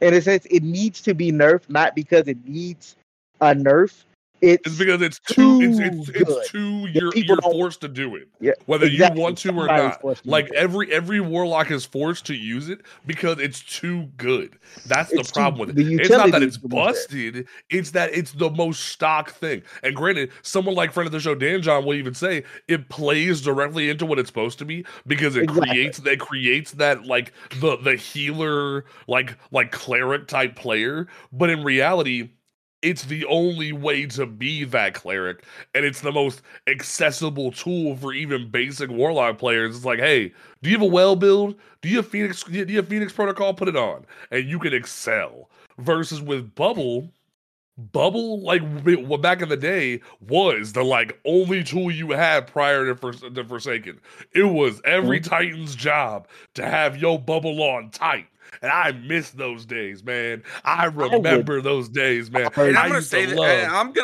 In a sense, it needs to be nerfed, not because it needs a nerf. It's because it's too. It's too. You're forced to do it, whether you want to or not. Like every warlock is forced to use it because it's too good. That's the problem with it. It's not that it's busted. It's that it's the most stock thing. And granted, someone like friend of the show Dan John will even say it plays directly into what it's supposed to be because it creates that like the healer like cleric type player. But in reality, it's the only way to be that cleric, and it's the most accessible tool for even basic warlock players. It's like, hey, do you have a well build? Do you have Phoenix Protocol? Put it on, and you can excel. Versus with Bubble, like back in the day, was the like only tool you had prior to the Forsaken. It was every Titan's job to have your bubble on tight. And I miss those days, man. I remember those days, man. And I'm going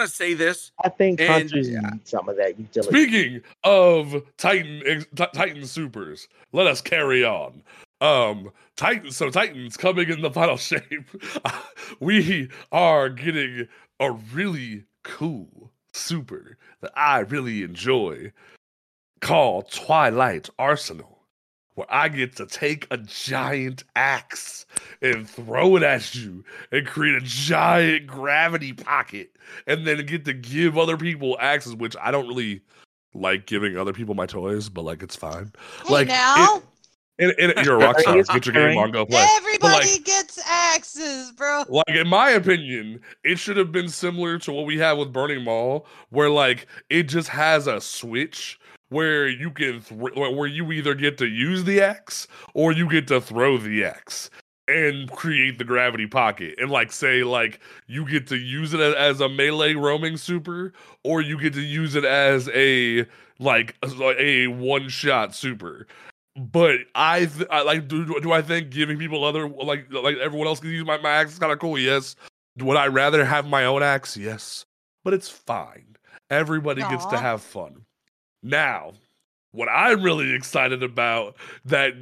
to say this. I think countries need some of that utility. Speaking of Titan supers, let us carry on. Titans coming in the Final Shape. We are getting a really cool super that I really enjoy called Twilight Arsenal, where I get to take a giant axe and throw it at you and create a giant gravity pocket and then get to give other people axes, which I don't really like giving other people my toys, but like, it's fine. Hey, like now? And you're a rock star. Get your game on, go play. Everybody gets axes, bro. Like, in my opinion, it should have been similar to what we have with Burning Maul, where like, it just has a switch where you can where you either get to use the axe or you get to throw the axe and create the gravity pocket. And like say like you get to use it as a melee roaming super, or you get to use it as a one shot super. But I like do I think giving people other like everyone else can use my axe is kind of cool. Yes. Would I rather have my own axe? Yes. But it's fine. Everybody gets to have fun. Now, what I'm really excited about that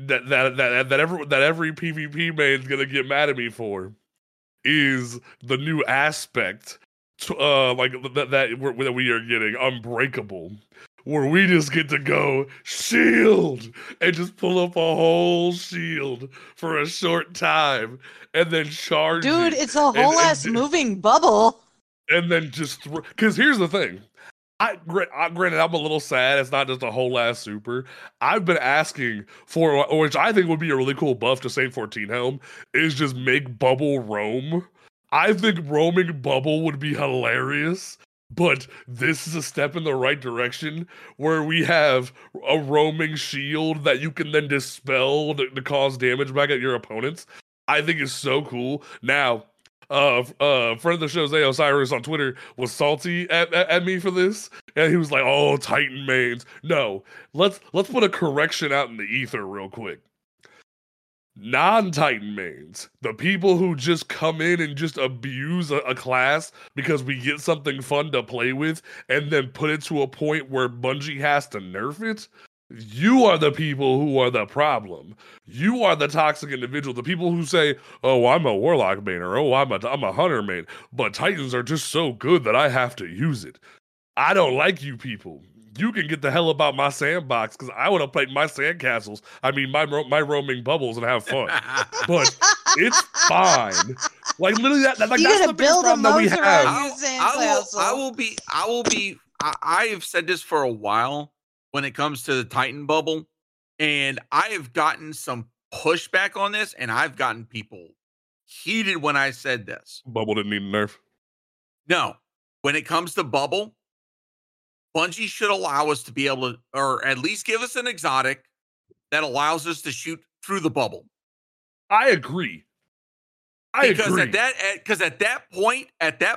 every PvP man's gonna get mad at me for is the new aspect that we are getting, Unbreakable, where we just get to go shield and just pull up a whole shield for a short time and then charge. Dude, it's a whole ass moving bubble. And then just because here's the thing. Granted, I'm a little sad. It's not just a whole ass super. I've been asking for, which I think would be a really cool buff to Saint-14 Helm, is just make Bubble roam. I think roaming Bubble would be hilarious, but this is a step in the right direction where we have a roaming shield that you can then dispel to cause damage back at your opponents. I think it's so cool. Now, friend of the show, Zay Osiris on Twitter was salty at me for this, and he was like, "Oh, Titan mains, no." Let's put a correction out in the ether real quick. Non-Titan mains, the people who just come in and just abuse a class because we get something fun to play with, and then put it to a point where Bungie has to nerf it. You are the people who are the problem. You are the toxic individual. The people who say, "Oh, I'm a warlock main," or "Oh, I'm a hunter main," but Titans are just so good that I have to use it. I don't like you people. you can get the hell about my sandbox, because I want to play my sandcastles. I mean, my roaming bubbles and have fun. But it's fine. Like literally, that's the biggest problem that we have. I have said this for a while when it comes to the Titan bubble, and I have gotten some pushback on this, and I've gotten people heated when I said this. Bubble didn't need a nerf. No, when it comes to bubble, Bungie should allow us to be able to, or at least give us an exotic that allows us to shoot through the bubble. I agree. Because at that point,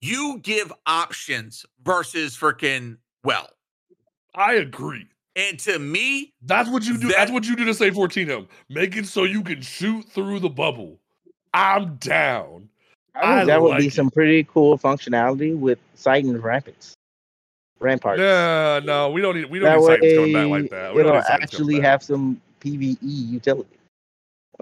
you give options versus freaking well. I agree. And to me, that's what you do. That's what you do to Saint-14 him. Make it so you can shoot through the bubble. I'm down. I think that would be some pretty cool functionality with Titan's Ramparts. No, we don't need Titans coming back like that. It'll actually have some PvE utility.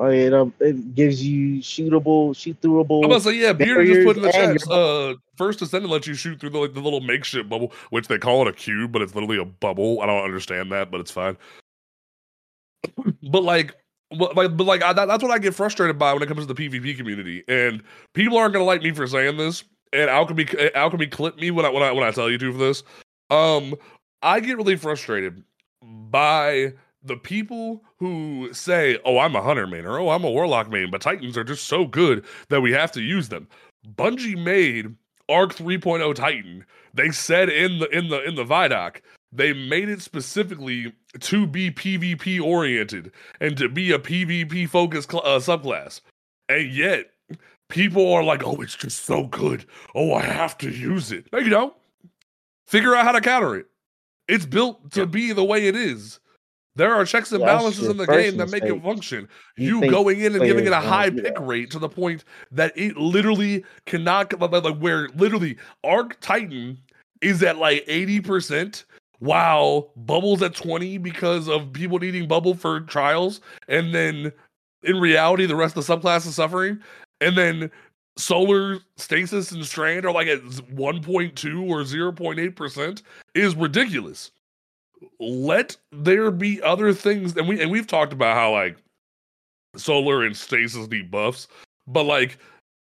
It gives you shoot-throughable. I'm about to say, yeah, Beard just put in the chat. First Ascendant lets you shoot through the little makeshift bubble, which they call it a cube, but it's literally a bubble. I don't understand that, but it's fine. That's what I get frustrated by when it comes to the PvP community. And people aren't gonna like me for saying this. And Alchemy clip me when I tell you to for this. I get really frustrated by the people who say, oh, I'm a hunter main, or oh, I'm a warlock main, but Titans are just so good that we have to use them. Bungie made Arc 3.0 Titan. They said in the Vidoc, they made it specifically to be PvP oriented and to be a PvP focused subclass. And yet people are like, oh, it's just so good. Oh, I have to use it. No, you don't. Figure out how to counter it. It's built to be the way it is. There are checks and balances in the game that make it function. You going in and giving it a high pick rate to the point that it literally cannot, where literally Arc Titan is at like 80%, while Bubble's at 20 because of people needing Bubble for trials. And then in reality, the rest of the subclass is suffering. And then Solar, Stasis, and Strand are like at 1.2 or 0.8%. Is ridiculous. Let there be other things, and we've talked about how like Solar and Stasis need buffs, but like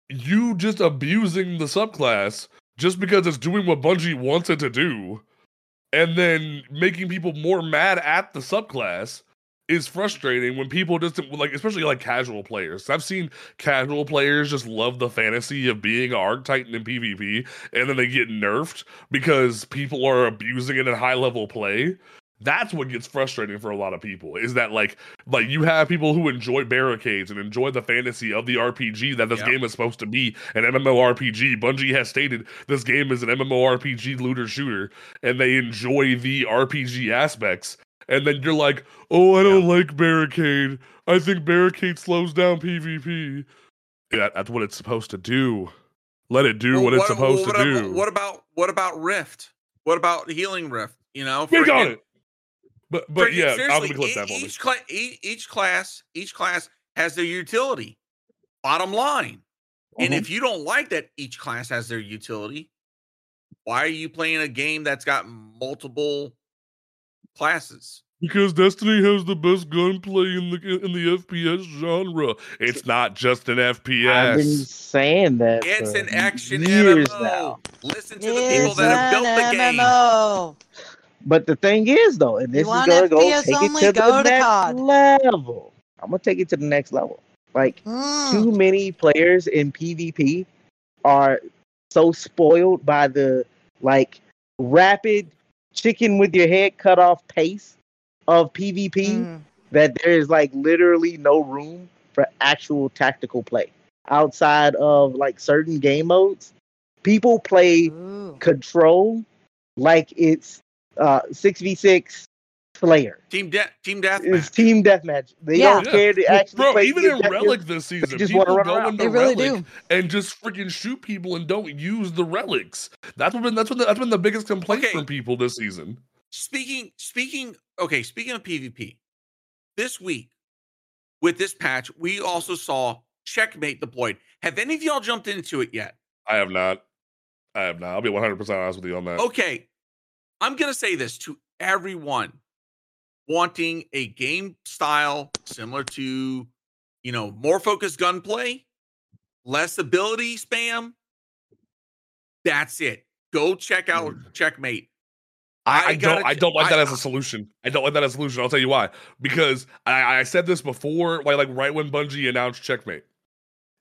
you just abusing the subclass just because it's doing what Bungie wants it to do, and then making people more mad at the subclass is frustrating when people just like, especially like casual players. I've seen casual players just love the fantasy of being an Arc Titan in PvP, and then they get nerfed because people are abusing it in high level play. That's what gets frustrating for a lot of people, is that like you have people who enjoy barricades and enjoy the fantasy of the RPG that this game is supposed to be, an MMORPG. Bungie has stated this game is an MMORPG looter shooter, and they enjoy the RPG aspects. And then you're like, oh, I don't like Barricade. I think Barricade slows down PvP. Yeah, that's what it's supposed to do. Let it do what it's supposed to do. What about Rift? What about Healing Rift? You know, we got it. But yeah, I'm gonna clip that one. Each class has their utility. Bottom line, and if you don't like that each class has their utility, why are you playing a game that's got multiple classes? Because Destiny has the best gunplay in the FPS genre. It's not just an FPS. I've been saying that. It's an action MMO. Now. Listen to the people that have built the MMO. Game. But the thing is, though, and this is going to go take it to the next level. I'm gonna take it to the next level. Like too many players in PvP are so spoiled by the like rapid chicken with your head cut off pace of PvP that there is like literally no room for actual tactical play outside of like certain game modes. People play Control like it's 6v6 player. Team Deathmatch. It's Team Deathmatch. They don't care to actually play. Even in Relic this season, people go into Relic and just freaking shoot people and don't use the relics. That's been the biggest complaint from people this season. Speaking of PvP, this week with this patch, we also saw Checkmate deployed. Have any of y'all jumped into it yet? I have not. I'll be 100% honest with you on that. Okay. I'm going to say this to everyone wanting a game style similar to, you know, more focused gunplay, less ability spam. That's it. Go check out Checkmate. I don't like that as a solution. I don't like that as a solution. I'll tell you why. Because I said this before, like right when Bungie announced Checkmate.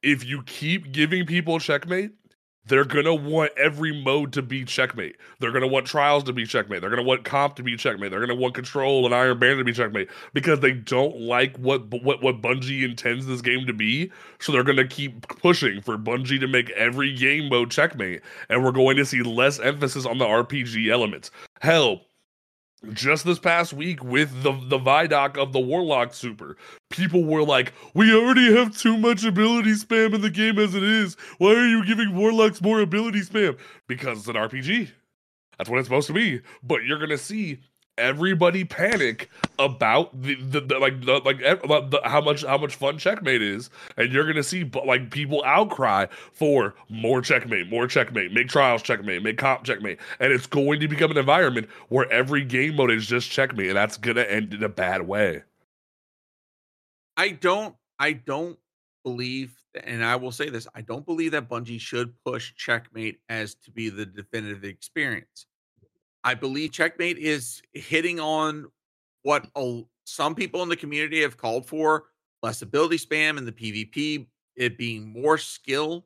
If you keep giving people Checkmate, they're going to want every mode to be Checkmate. They're going to want Trials to be Checkmate. They're going to want Comp to be Checkmate. They're going to want Control and Iron Banner to be Checkmate because they don't like what Bungie intends this game to be. So they're going to keep pushing for Bungie to make every game mode Checkmate. And we're going to see less emphasis on the RPG elements. Hell, just this past week with the Vidoc of the Warlock Super, people were like, we already have too much ability spam in the game as it is. Why are you giving Warlocks more ability spam? Because it's an RPG. That's what it's supposed to be. But you're going to see everybody panic about how much fun Checkmate is, and you're gonna see like people outcry for more checkmate, make Trials Checkmate, make Comp Checkmate, and it's going to become an environment where every game mode is just Checkmate, and that's gonna end in a bad way. I don't believe, and I will say this, I don't believe that Bungie should push Checkmate as to be the definitive experience. I believe Checkmate is hitting on what some people in the community have called for, less ability spam in the PvP, it being more skill.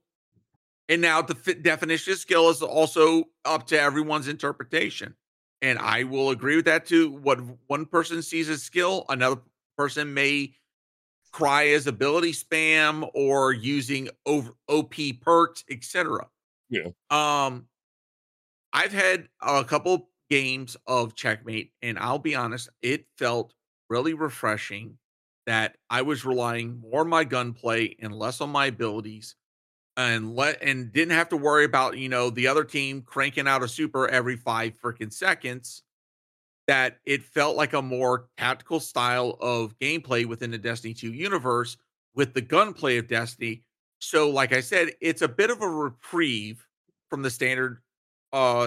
And now the definition of skill is also up to everyone's interpretation. And I will agree with that too. What one person sees as skill, another person may cry as ability spam or using OP perks, etc. Yeah. I've had a couple games of Checkmate, and I'll be honest, it felt really refreshing that I was relying more on my gunplay and less on my abilities, and didn't have to worry about, you know, the other team cranking out a super every 5 freaking seconds. That it felt like a more tactical style of gameplay within the Destiny 2 universe with the gunplay of Destiny. So, like I said, it's a bit of a reprieve from the standard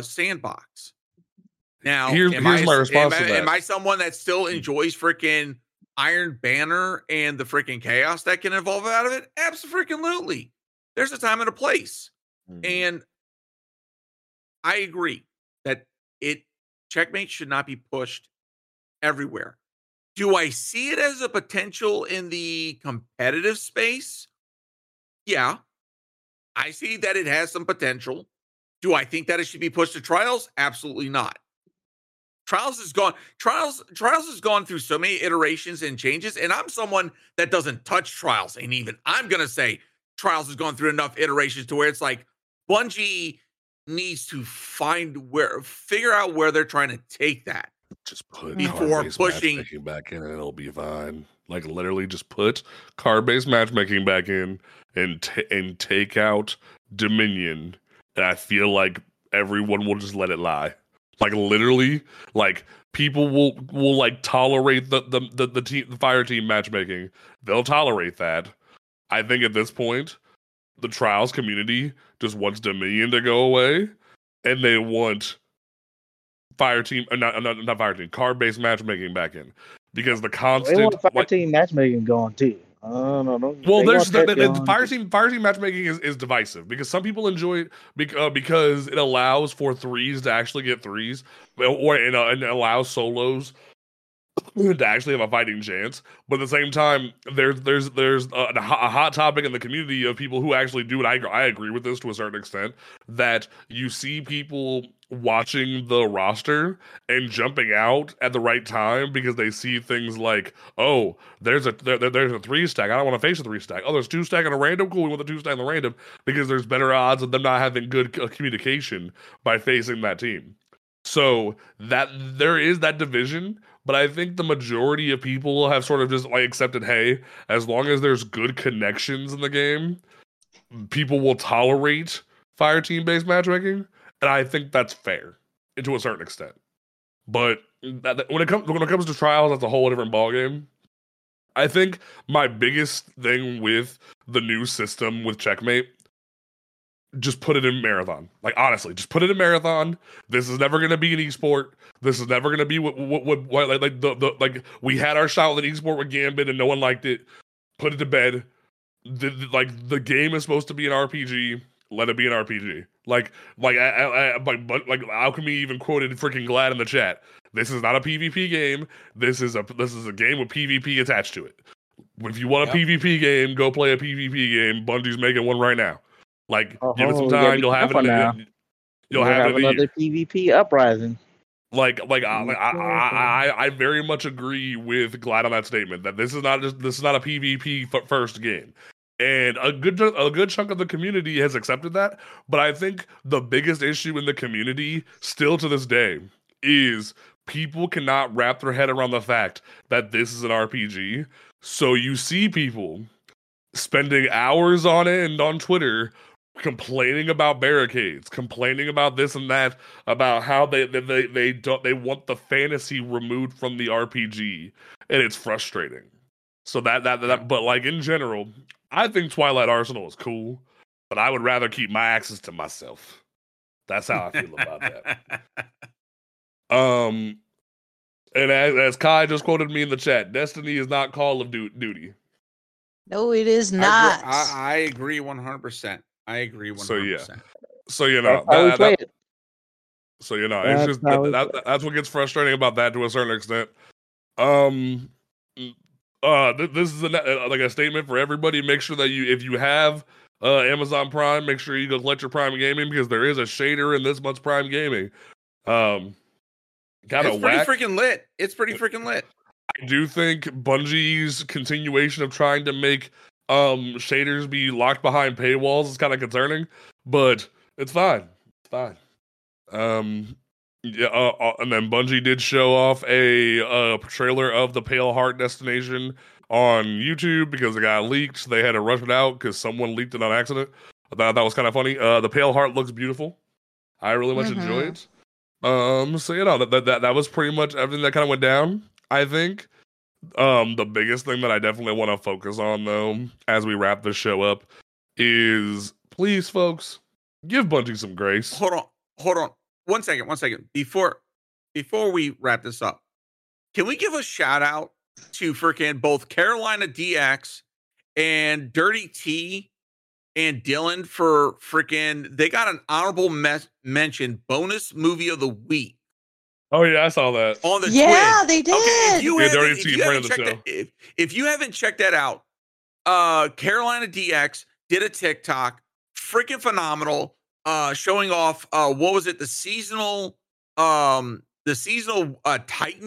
sandbox. Now, here's my response to that. Am I someone that still enjoys freaking Iron Banner and the freaking chaos that can evolve out of it? Absolutely. There's a time and a place. Mm-hmm. And I agree that Checkmate should not be pushed everywhere. Do I see it as a potential in the competitive space? Yeah. I see that it has some potential. Do I think that it should be pushed to Trials? Absolutely not. Trials has gone through so many iterations and changes, and I'm someone that doesn't touch Trials. And even I'm going to say Trials has gone through enough iterations to where it's like Bungie needs to figure out where they're trying to take that. Just put before pushing back in, and it'll be fine. Like literally, just put card-based matchmaking back in and take out Dominion. And I feel like everyone will just let it lie. Like literally, like people will like tolerate the fire team matchmaking. They'll tolerate that. I think at this point, the Trials community just wants Dominion to go away, and they want card-based matchmaking back in, because the constant team matchmaking going too. Well, there's the fire team matchmaking is divisive, because some people enjoy it because it allows for threes to actually get threes, and it allows solos to actually have a fighting chance. But at the same time, there's a hot topic in the community of people who actually do, and I agree with this to a certain extent, that you see people watching the roster and jumping out at the right time because they see things like, oh, there's a 3-stack. I don't want to face a 3-stack. Oh, there's 2-stack and a random. Cool, we want the 2-stack and the random, because there's better odds of them not having good communication by facing that team. So that there is that division, but I think the majority of people have sort of just like accepted, hey, as long as there's good connections in the game, people will tolerate fire team-based matchmaking. And I think that's fair, to a certain extent. But when it comes to Trials, that's a whole different ballgame. I think my biggest thing with the new system with Checkmate just put it in Marathon. Like, honestly, just put it in Marathon. This is never going to be an esport. This is never going to be what we had our shot with an esport with Gambit and no one liked it. Put it to bed. The game is supposed to be an RPG. Let it be an RPG. Like Alchemy even quoted freaking Glad in the chat. This is not a PvP game. This is a game with PvP attached to it. If you want a PvP game, go play a PvP game. Bungie's making one right now. Like, give it some time, you'll have another PvP uprising. I very much agree with Glad on that statement that this is not a PvP first game. And a good chunk of the community has accepted that, but I think the biggest issue in the community still to this day is people cannot wrap their head around the fact that this is an RPG. So you see people spending hours on end on Twitter complaining about barricades, complaining about this and that, about how they want the fantasy removed from the RPG, and it's frustrating. So but in general, I think Twilight Arsenal is cool, but I would rather keep my access to myself. That's how I feel about that. And as Kai just quoted me in the chat, Destiny is not Call of Duty. No, it is not. I agree 100%. So yeah. That's what gets frustrating about that to a certain extent. This is a statement for everybody. Make sure that if you have Amazon Prime, make sure you go collect your Prime Gaming, because there is a shader in this month's Prime Gaming. It's pretty freaking lit. I do think Bungie's continuation of trying to make shaders be locked behind paywalls is kind of concerning, but it's fine. It's fine. And then Bungie did show off a trailer of the Pale Heart Destination on YouTube because it got leaked. So they had to rush it out because someone leaked it on accident. I thought that was kind of funny. The Pale Heart looks beautiful. I really much enjoy it. That was pretty much everything that kind of went down, I think. The biggest thing that I definitely want to focus on, though, as we wrap this show up, is please, folks, give Bungie some grace. Hold on. One second. Before we wrap this up, can we give a shout out to freaking both Carolina DX and Dirty T and Dylan for freaking, they got an honorable mention bonus movie of the week. Oh yeah, I saw that. On the Twitch. They did. Okay, if you haven't checked that out, Carolina DX did a TikTok, freaking phenomenal. Showing off, the seasonal, Titan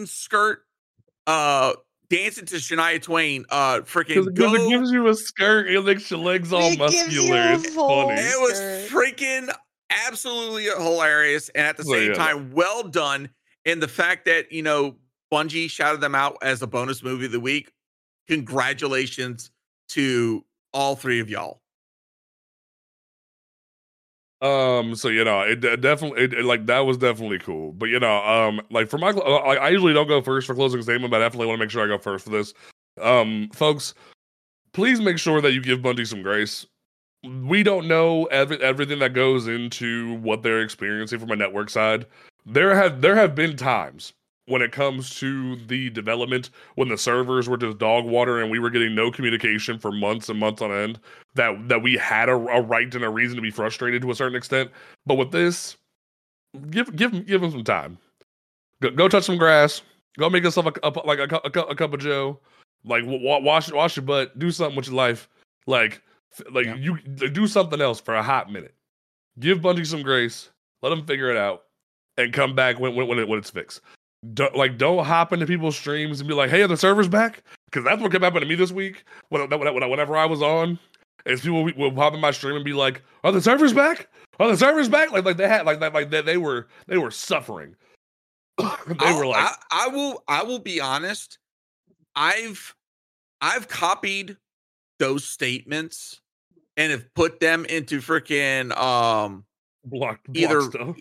skirt, dancing to Shania Twain, because it gives you a skirt, it makes your legs all muscular. It's funny. It was freaking absolutely hilarious, and at the same time, well done. And the fact that Bungie shouted them out as a bonus movie of the week. Congratulations to all three of y'all. That was definitely cool. But I usually don't go first for closing statement, but I definitely want to make sure I go first for this. Folks, please make sure that you give Bungie some grace. We don't know everything that goes into what they're experiencing from a network side. There have been times when it comes to the development, when the servers were just dog water and we were getting no communication for months and months on end, that we had a right and a reason to be frustrated to a certain extent. But with this, give them some time. Go touch some grass. Go make yourself a cup of Joe. Like, wash your butt. Do something with your life. You do something else for a hot minute. Give Bungie some grace. Let them figure it out, and come back when it's fixed. Don't hop into people's streams and be like, "Hey, are the servers back?" Because that's what kept happening to me this week. Whenever I was on, is people would hop in my stream and be like, "Are the servers back? Are the servers back?" They were suffering. I will be honest. I've copied those statements and have put them into freaking blocked stuff.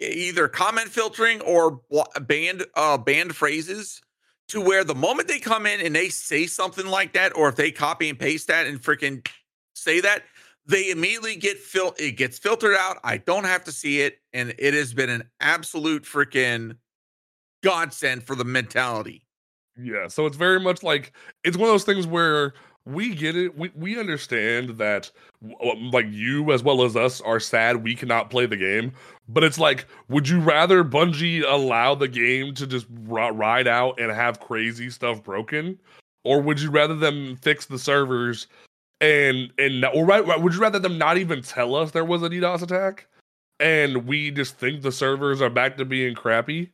Either comment filtering or banned phrases, to where the moment they come in and they say something like that, or if they copy and paste that and freaking say that, They immediately it gets filtered out. I don't have to see it. And it has been an absolute freaking godsend for the mentality. Yeah. So it's very much like, it's one of those things where we get it. We understand that, like, you as well as us are sad we cannot play the game. But it's like, would you rather Bungie allow the game to just ride out and have crazy stuff broken? Or would you rather them fix the servers would you rather them not even tell us there was a DDoS attack and we just think the servers are back to being crappy?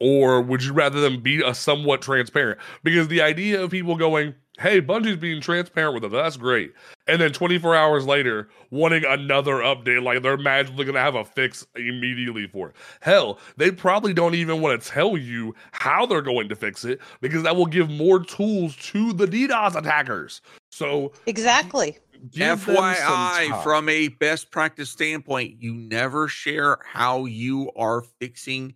Or would you rather them be somewhat transparent? Because the idea of people going, hey, Bungie's being transparent with us, that's great. And then 24 hours later, wanting another update, like they're magically going to have a fix immediately for it. Hell, they probably don't even want to tell you how they're going to fix it, because that will give more tools to the DDoS attackers. So exactly. FYI, from a best practice standpoint, you never share how you are fixing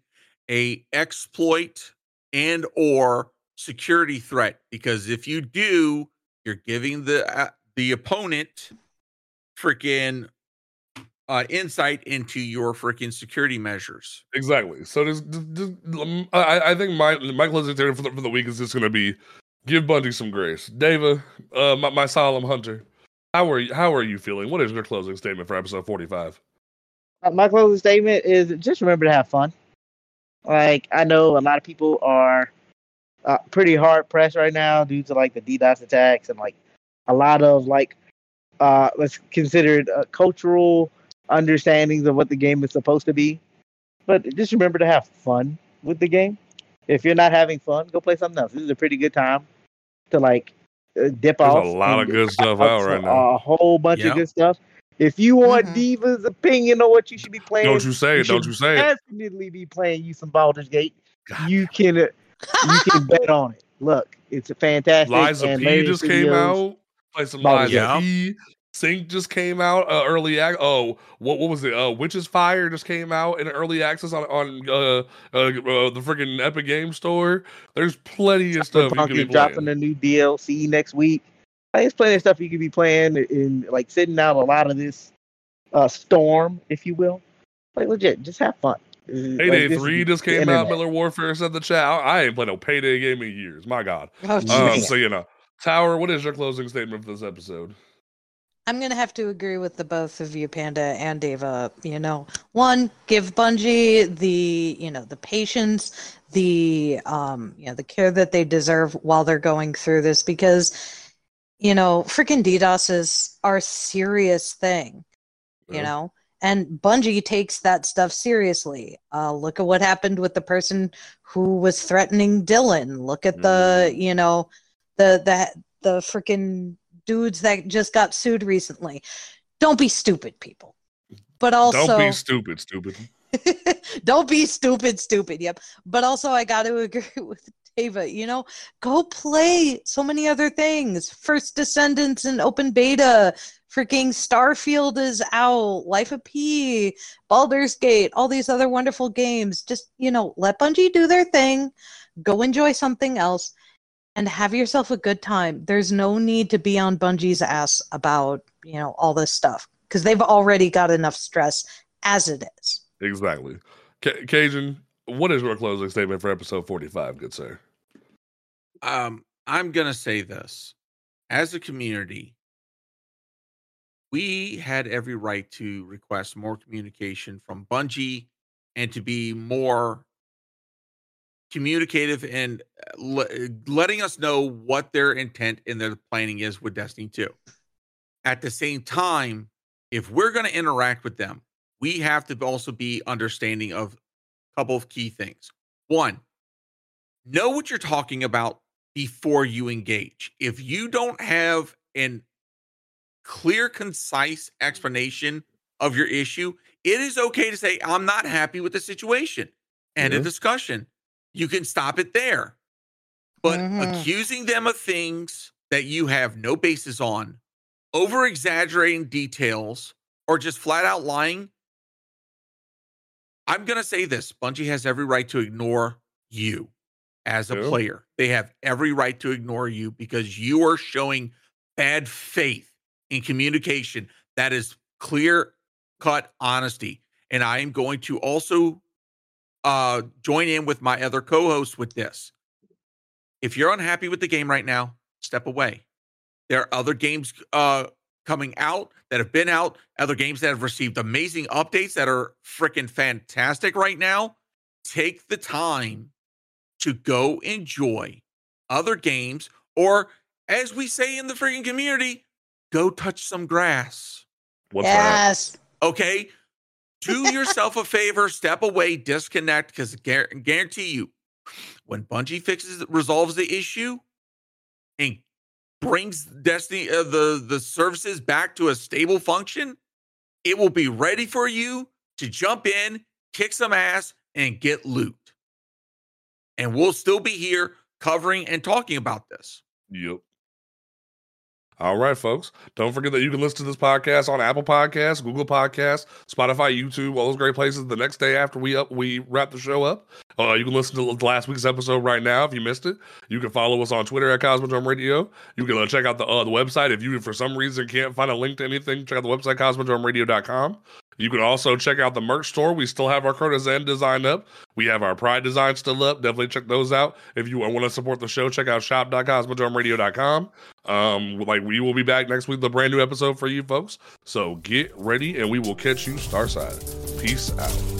a exploit and or security threat, because if you do, you're giving the opponent freaking insight into your freaking security measures. Exactly. So I think my closing theory for the week is just going to be, give Bungie some grace. Dava, my solemn hunter, how are you feeling? What is your closing statement for episode 45? My closing statement is just remember to have fun. Like, I know a lot of people are pretty hard pressed right now due to like the DDoS attacks and like a lot of like let's consider it cultural understandings of what the game is supposed to be. But just remember to have fun with the game. If you're not having fun, go play something else. This is a pretty good time to like dip There's off. There's a lot of good stuff out right now. A whole bunch of good stuff. If you want Diva's opinion on what you should be playing, don't you say it. Definitely be playing you some Baldur's Gate. God. You can bet on it. Look, it's a fantastic. Liza P just came out. Play some Liza P. Sync just came out early. What was it? Witch's Fire just came out in early access on the freaking Epic Game Store. There's plenty of stuff. You can be dropping a new DLC next week. There's plenty of stuff you could be playing and like sitting out a lot of this storm, if you will. Like legit, just have fun. Payday 3 just came out. Miller Warfare said the chat. I ain't played no Payday game in years. My God. Oh, so you know, Tower, what is your closing statement for this episode? I'm gonna have to agree with the both of you, Panda and Dava. You know, one, give Bungie the patience, the care that they deserve while they're going through this, because freaking DDoSes are a serious thing. Yeah. And Bungie takes that stuff seriously. Look at what happened with the person who was threatening Dylan. Look at the freaking dudes that just got sued recently. Don't be stupid, people. But also don't be stupid. Don't be stupid. Yep. But also, I got to agree with Ava, go play so many other things. First Descendants in open beta. Freaking Starfield is out. Life of P. Baldur's Gate. All these other wonderful games. Just, let Bungie do their thing. Go enjoy something else. And have yourself a good time. There's no need to be on Bungie's ass about, all this stuff. Because they've already got enough stress as it is. Exactly. Cajun, what is your closing statement for episode 45, good sir? I'm going to say this. As a community, we had every right to request more communication from Bungie and to be more communicative and letting us know what their intent and their planning is with Destiny 2. At the same time, if we're going to interact with them, we have to also be understanding of couple of key things. One, know what you're talking about before you engage. If you don't have a clear, concise explanation of your issue, it is okay to say, I'm not happy with the situation. End of discussion. You can stop it there. But accusing them of things that you have no basis on, over-exaggerating details, or just flat-out lying, I'm going to say this. Bungie has every right to ignore you as a player. They have every right to ignore you because you are showing bad faith in communication. That is clear-cut honesty. And I am going to also join in with my other co-hosts with this. If you're unhappy with the game right now, step away. There are other games coming out that have been out, other games that have received amazing updates that are freaking fantastic right now. Take the time to go enjoy other games, or as we say in the freaking community, go touch some grass. What's yes. That? Okay. Do yourself a favor, step away, disconnect, because guarantee you, when Bungie resolves the issue and brings Destiny the services back to a stable function, it will be ready for you to jump in, kick some ass, and get loot. And we'll still be here covering and talking about this. Yep. All right, folks. Don't forget that you can listen to this podcast on Apple Podcasts, Google Podcasts, Spotify, YouTube, all those great places the next day after we wrap the show up. You can listen to last week's episode right now if you missed it. You can follow us on Twitter at Cosmodrome Radio. You can check out the website. If you, for some reason, can't find a link to anything, check out the website, CosmodromeRadio.com. You can also check out the merch store. We still have our Crota's Raid design up. We have our Pride design still up. Definitely check those out. If you want to support the show, check out shop.cosmodromeradio.com. We will be back next week with a brand new episode for you folks. So get ready, and we will catch you Starside. Peace out.